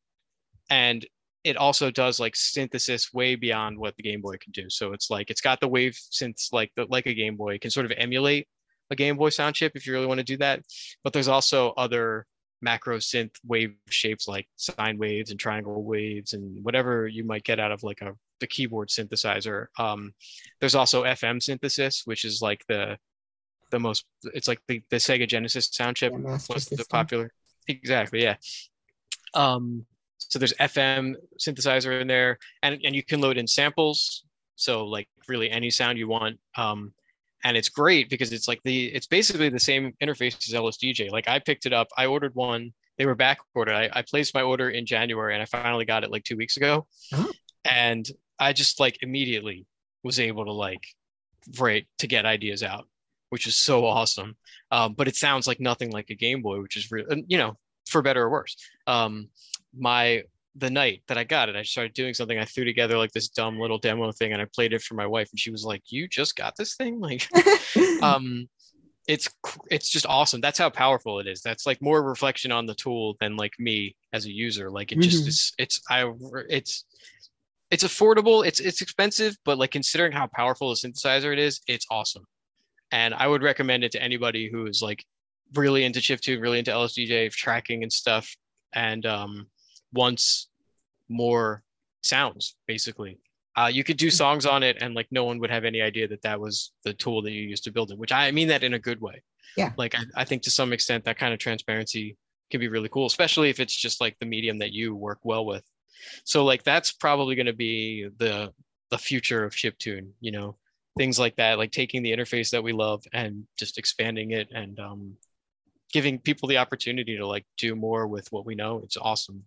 And it also does like synthesis way beyond what the Game Boy can do. So it's like, it's got the wave synths like the, like a Game Boy. It can sort of emulate a Game Boy sound chip if you really want to do that. But there's also other macro synth wave shapes like sine waves and triangle waves and whatever you might get out of like a the keyboard synthesizer. Um, there's also F M synthesis, which is like the the most, it's like the, the Sega Genesis sound chip was the popular. Exactly. Yeah. Um, so there's F M synthesizer in there, and, and you can load in samples. So like really any sound you want. Um, and it's great because it's like the, it's basically the same interface as L S D J. Like I picked it up, I ordered one, they were back ordered. I, I placed my order in January and I finally got it like two weeks ago. Oh. And I just like immediately was able to like, right, to get ideas out, which is so awesome. Um, but it sounds like nothing like a Game Boy, which is real, you know, for better or worse. Um, my, the night that I got it, I started doing something. I threw together like this dumb little demo thing and I played it for my wife and she was like, you just got this thing? Like, um, it's, it's just awesome. That's how powerful it is. That's like more reflection on the tool than like me as a user. Like it just, mm-hmm. it's, it's, I, it's, it's affordable. It's, it's expensive, but like considering how powerful a synthesizer it is, it's awesome. And I would recommend it to anybody who is like really into chiptune, really into L S D J tracking and stuff. And, um, wants more sounds, basically. Uh, you could do songs on it and like no one would have any idea that that was the tool that you used to build it, which I mean that in a good way. Yeah. Like I, I think to some extent that kind of transparency can be really cool, especially if it's just like the medium that you work well with. So like that's probably going to be the the future of chiptune, you know, things like that, like taking the interface that we love and just expanding it and um, giving people the opportunity to like do more with what we know. It's awesome.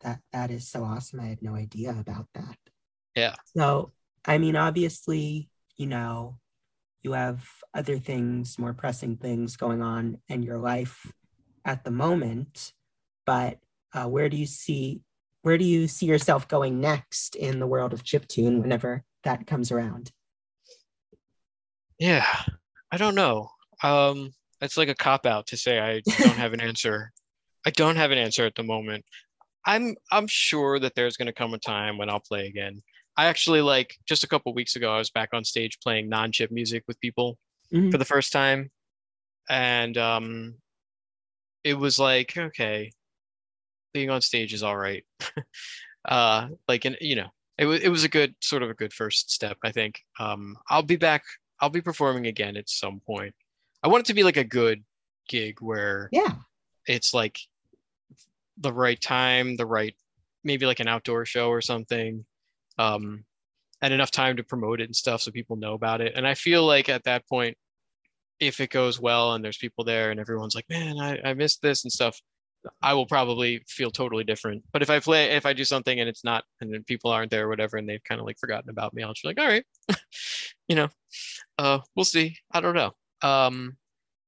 That, that is so awesome. I had no idea about that. Yeah. So, I mean, obviously, you know, you have other things, more pressing things going on in your life at the moment, but uh, where do you see, where do you see yourself going next in the world of chiptune whenever that comes around? Yeah, I don't know. Um, that's like a cop-out to say I don't have an answer. I don't have an answer at the moment. I'm I'm sure that there's going to come a time when I'll play again. I actually like just a couple of weeks ago, I was back on stage playing non-chip music with people mm-hmm. for the first time. And um, it was like, okay, being on stage is all right. uh, like, and you know, it, it was a good sort of a good first step, I think. Um, I'll be back. I'll be performing again at some point. I want it to be like a good gig where yeah, it's like, the right time, the right, maybe like an outdoor show or something, um, and enough time to promote it and stuff so people know about it. And I feel like at that point, if it goes well and there's people there and everyone's like, man, I, I missed this and stuff, I will probably feel totally different. But if I play, if I do something and it's not, and then people aren't there or whatever, and they've kind of like forgotten about me, I'll just be like, all right, you know, uh, we'll see. I don't know. Um,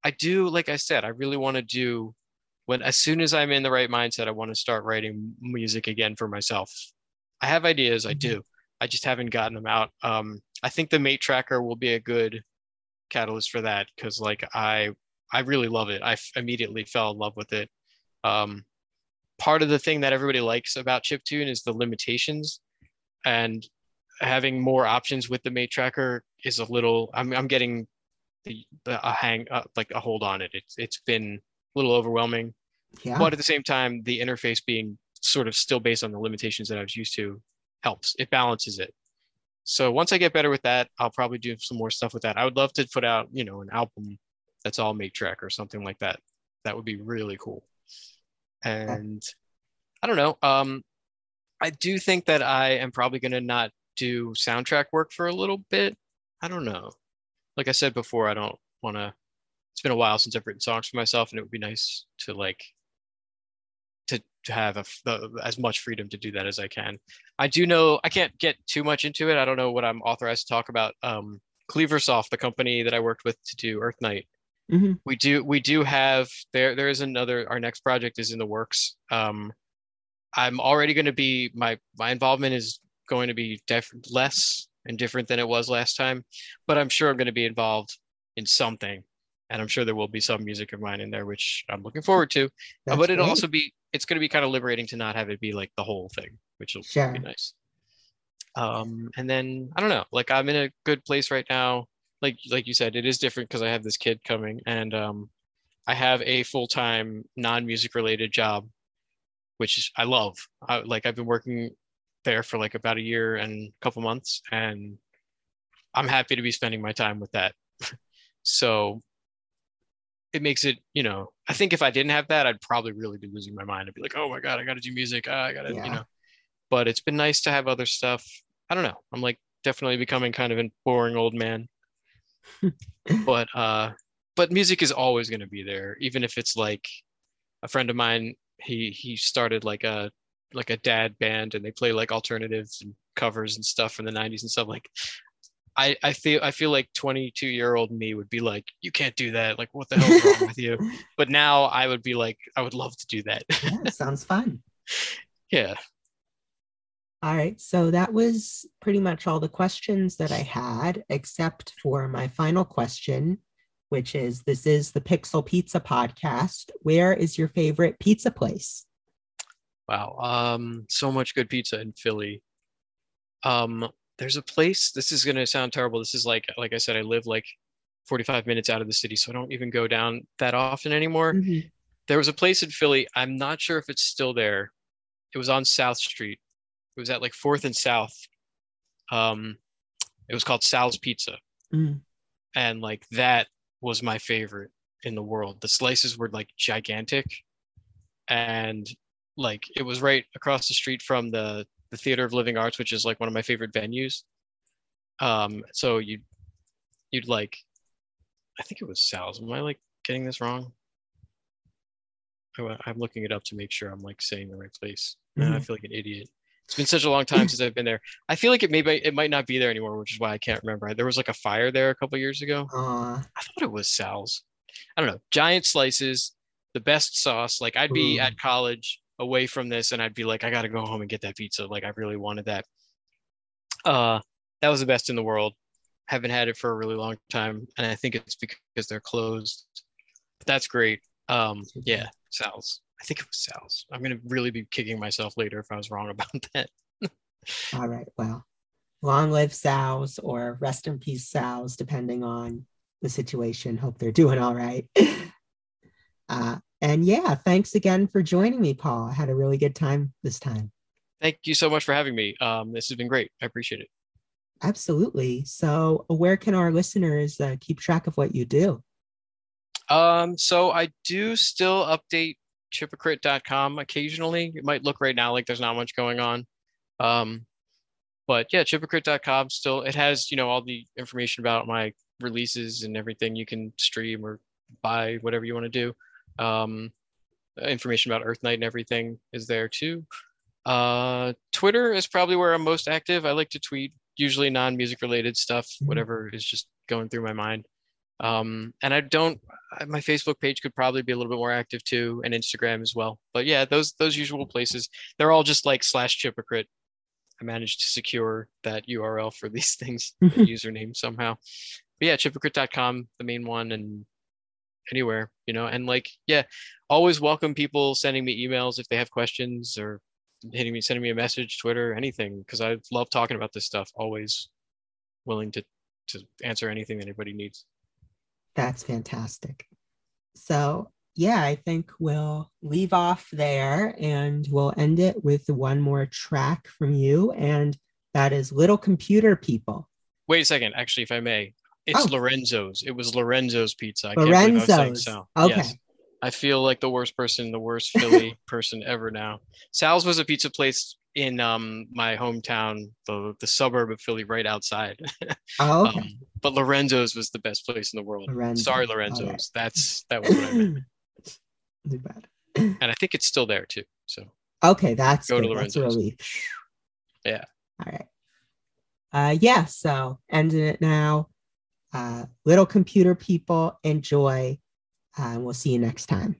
I do, like I said, I really want to do When as soon as I'm in the right mindset, I want to start writing music again for myself. I have ideas, I do. I just haven't gotten them out. Um, I think the M eight Tracker will be a good catalyst for that because, like, I I really love it. I f- immediately fell in love with it. Um, part of the thing that everybody likes about chiptune is the limitations, and having more options with the M eight Tracker is a little. I'm I'm getting the, the a hang uh, like a hold on it. It's it's been a little overwhelming. Yeah. But at the same time, the interface being sort of still based on the limitations that I was used to helps. It balances it. So once I get better with that, I'll probably do some more stuff with that. I would love to put out, you know, an album that's all M eight Track or something like that. That would be really cool. And yeah. I don't know. Um, I do think that I am probably going to not do soundtrack work for a little bit. I don't know. Like I said before, I don't want to. It's been a while since I've written songs for myself, and it would be nice to like to, to have a, the, as much freedom to do that as I can. I do know I can't get too much into it. I don't know what I'm authorized to talk about. Um, Cleaversoft, the company that I worked with to do EarthNight, mm-hmm. we do we do have there. There is another. Our next project is in the works. Um, I'm already going to be my my involvement is going to be def- less and different than it was last time, but I'm sure I'm going to be involved in something. And I'm sure there will be some music of mine in there, which I'm looking forward to. That's but it'll great. also be, it's going to be kind of liberating to not have it be like the whole thing, which will sure. be nice. Um, and then, I don't know, like I'm in a good place right now. Like like you said, it is different because I have this kid coming and um, I have a full-time non-music related job, which I love. I, like I've been working there for like about a year and a couple months, and I'm happy to be spending my time with that. So it makes it, you know, I think if I didn't have that, I'd probably really be losing my mind. I'd be like, oh my God, I got to do music. Uh, I got to, yeah. you know, but it's been nice to have other stuff. I don't know. I'm like definitely becoming kind of a boring old man, but, uh, but music is always going to be there. Even if it's like a friend of mine, he, he started like a, like a dad band, and they play like alternatives and covers and stuff from the nineties and stuff. Like, I, I feel I feel like twenty-two year old me would be like, you can't do that. Like, what the hell is wrong with you? But now I would be like, I would love to do that. Yeah, sounds fun. Yeah. All right. So that was pretty much all the questions that I had, except for my final question, which is, this is the Pixel Pizza podcast. Where is your favorite pizza place? Wow. Um, so much good pizza in Philly. Um, There's a place, this is going to sound terrible. This is like, like I said, I live like forty-five minutes out of the city, so I don't even go down that often anymore. Mm-hmm. There was a place in Philly. I'm not sure if it's still there. It was on South Street. It was at like fourth and South. Um, it was called Sal's Pizza. Mm. And like, that was my favorite in the world. The slices were like gigantic, and like, it was right across the street from the the Theater of Living Arts, which is like one of my favorite venues. Um, so you'd, you'd like, I think it was Sal's. Am I like getting this wrong? I, I'm looking it up to make sure I'm like saying the right place. Mm-hmm. I feel like an idiot. It's been such a long time since I've been there. I feel like it maybe it might not be there anymore, which is why I can't remember. There was like a fire there a couple years ago. Uh, I thought it was Sal's. I don't know. Giant slices, the best sauce. Like I'd be ooh. At college away from this, and I'd be like, I gotta go home and get that pizza. Like, I really wanted that. Uh, that was the best in the world. Haven't had it for a really long time, and I think it's because they're closed. But that's great. Um, yeah, Sal's. I think it was Sal's. I'm gonna really be kicking myself later if I was wrong about that. All right, well, long live Sal's, or rest in peace Sal's, depending on the situation. Hope they're doing all right. uh, And yeah, thanks again for joining me, Paul. I had a really good time this time. Thank you so much for having me. Um, this has been great. I appreciate it. Absolutely. So where can our listeners uh, keep track of what you do? Um, so I do still update chipocrite dot com occasionally. It might look right now like there's not much going on. Um, but yeah, chipocrite dot com still, it has, you know, all the information about my releases and everything. You can stream or buy whatever you want to do. Um, information about EarthNight and everything is there too. Uh, Twitter is probably where I'm most active. I like to tweet usually non-music related stuff, whatever is just going through my mind. Um, and I don't, my Facebook page could probably be a little bit more active too, and Instagram as well. But yeah, those those usual places. They're all just like slash Chipocrite. I managed to secure that U R L for these things, the username somehow. But yeah, chipocrite dot com, the main one, and anywhere, you know, and like, yeah, always welcome people sending me emails if they have questions, or hitting me, sending me a message, Twitter, anything, because I love talking about this stuff. Always willing to, to answer anything that anybody needs. That's fantastic. So yeah, I think we'll leave off there, and we'll end it with one more track from you. And that is Little Computer People. Wait a second, actually, if I may. It's oh. Lorenzo's. It was Lorenzo's Pizza. I Lorenzo's. Can't believe I was saying so. Okay. Yes. I feel like the worst person, the worst Philly person ever now. Sal's was a pizza place in um, my hometown, the, the suburb of Philly, right outside. Oh, okay. um, but Lorenzo's was the best place in the world. Lorenzo. Sorry, Lorenzo's. Right. That's that was what I meant. Too bad. And I think it's still there too. So okay, that's go good. To Lorenzo's. That's yeah. All right. Uh, yeah. So ending it now. Uh, Little Computer People, enjoy, uh, and we'll see you next time.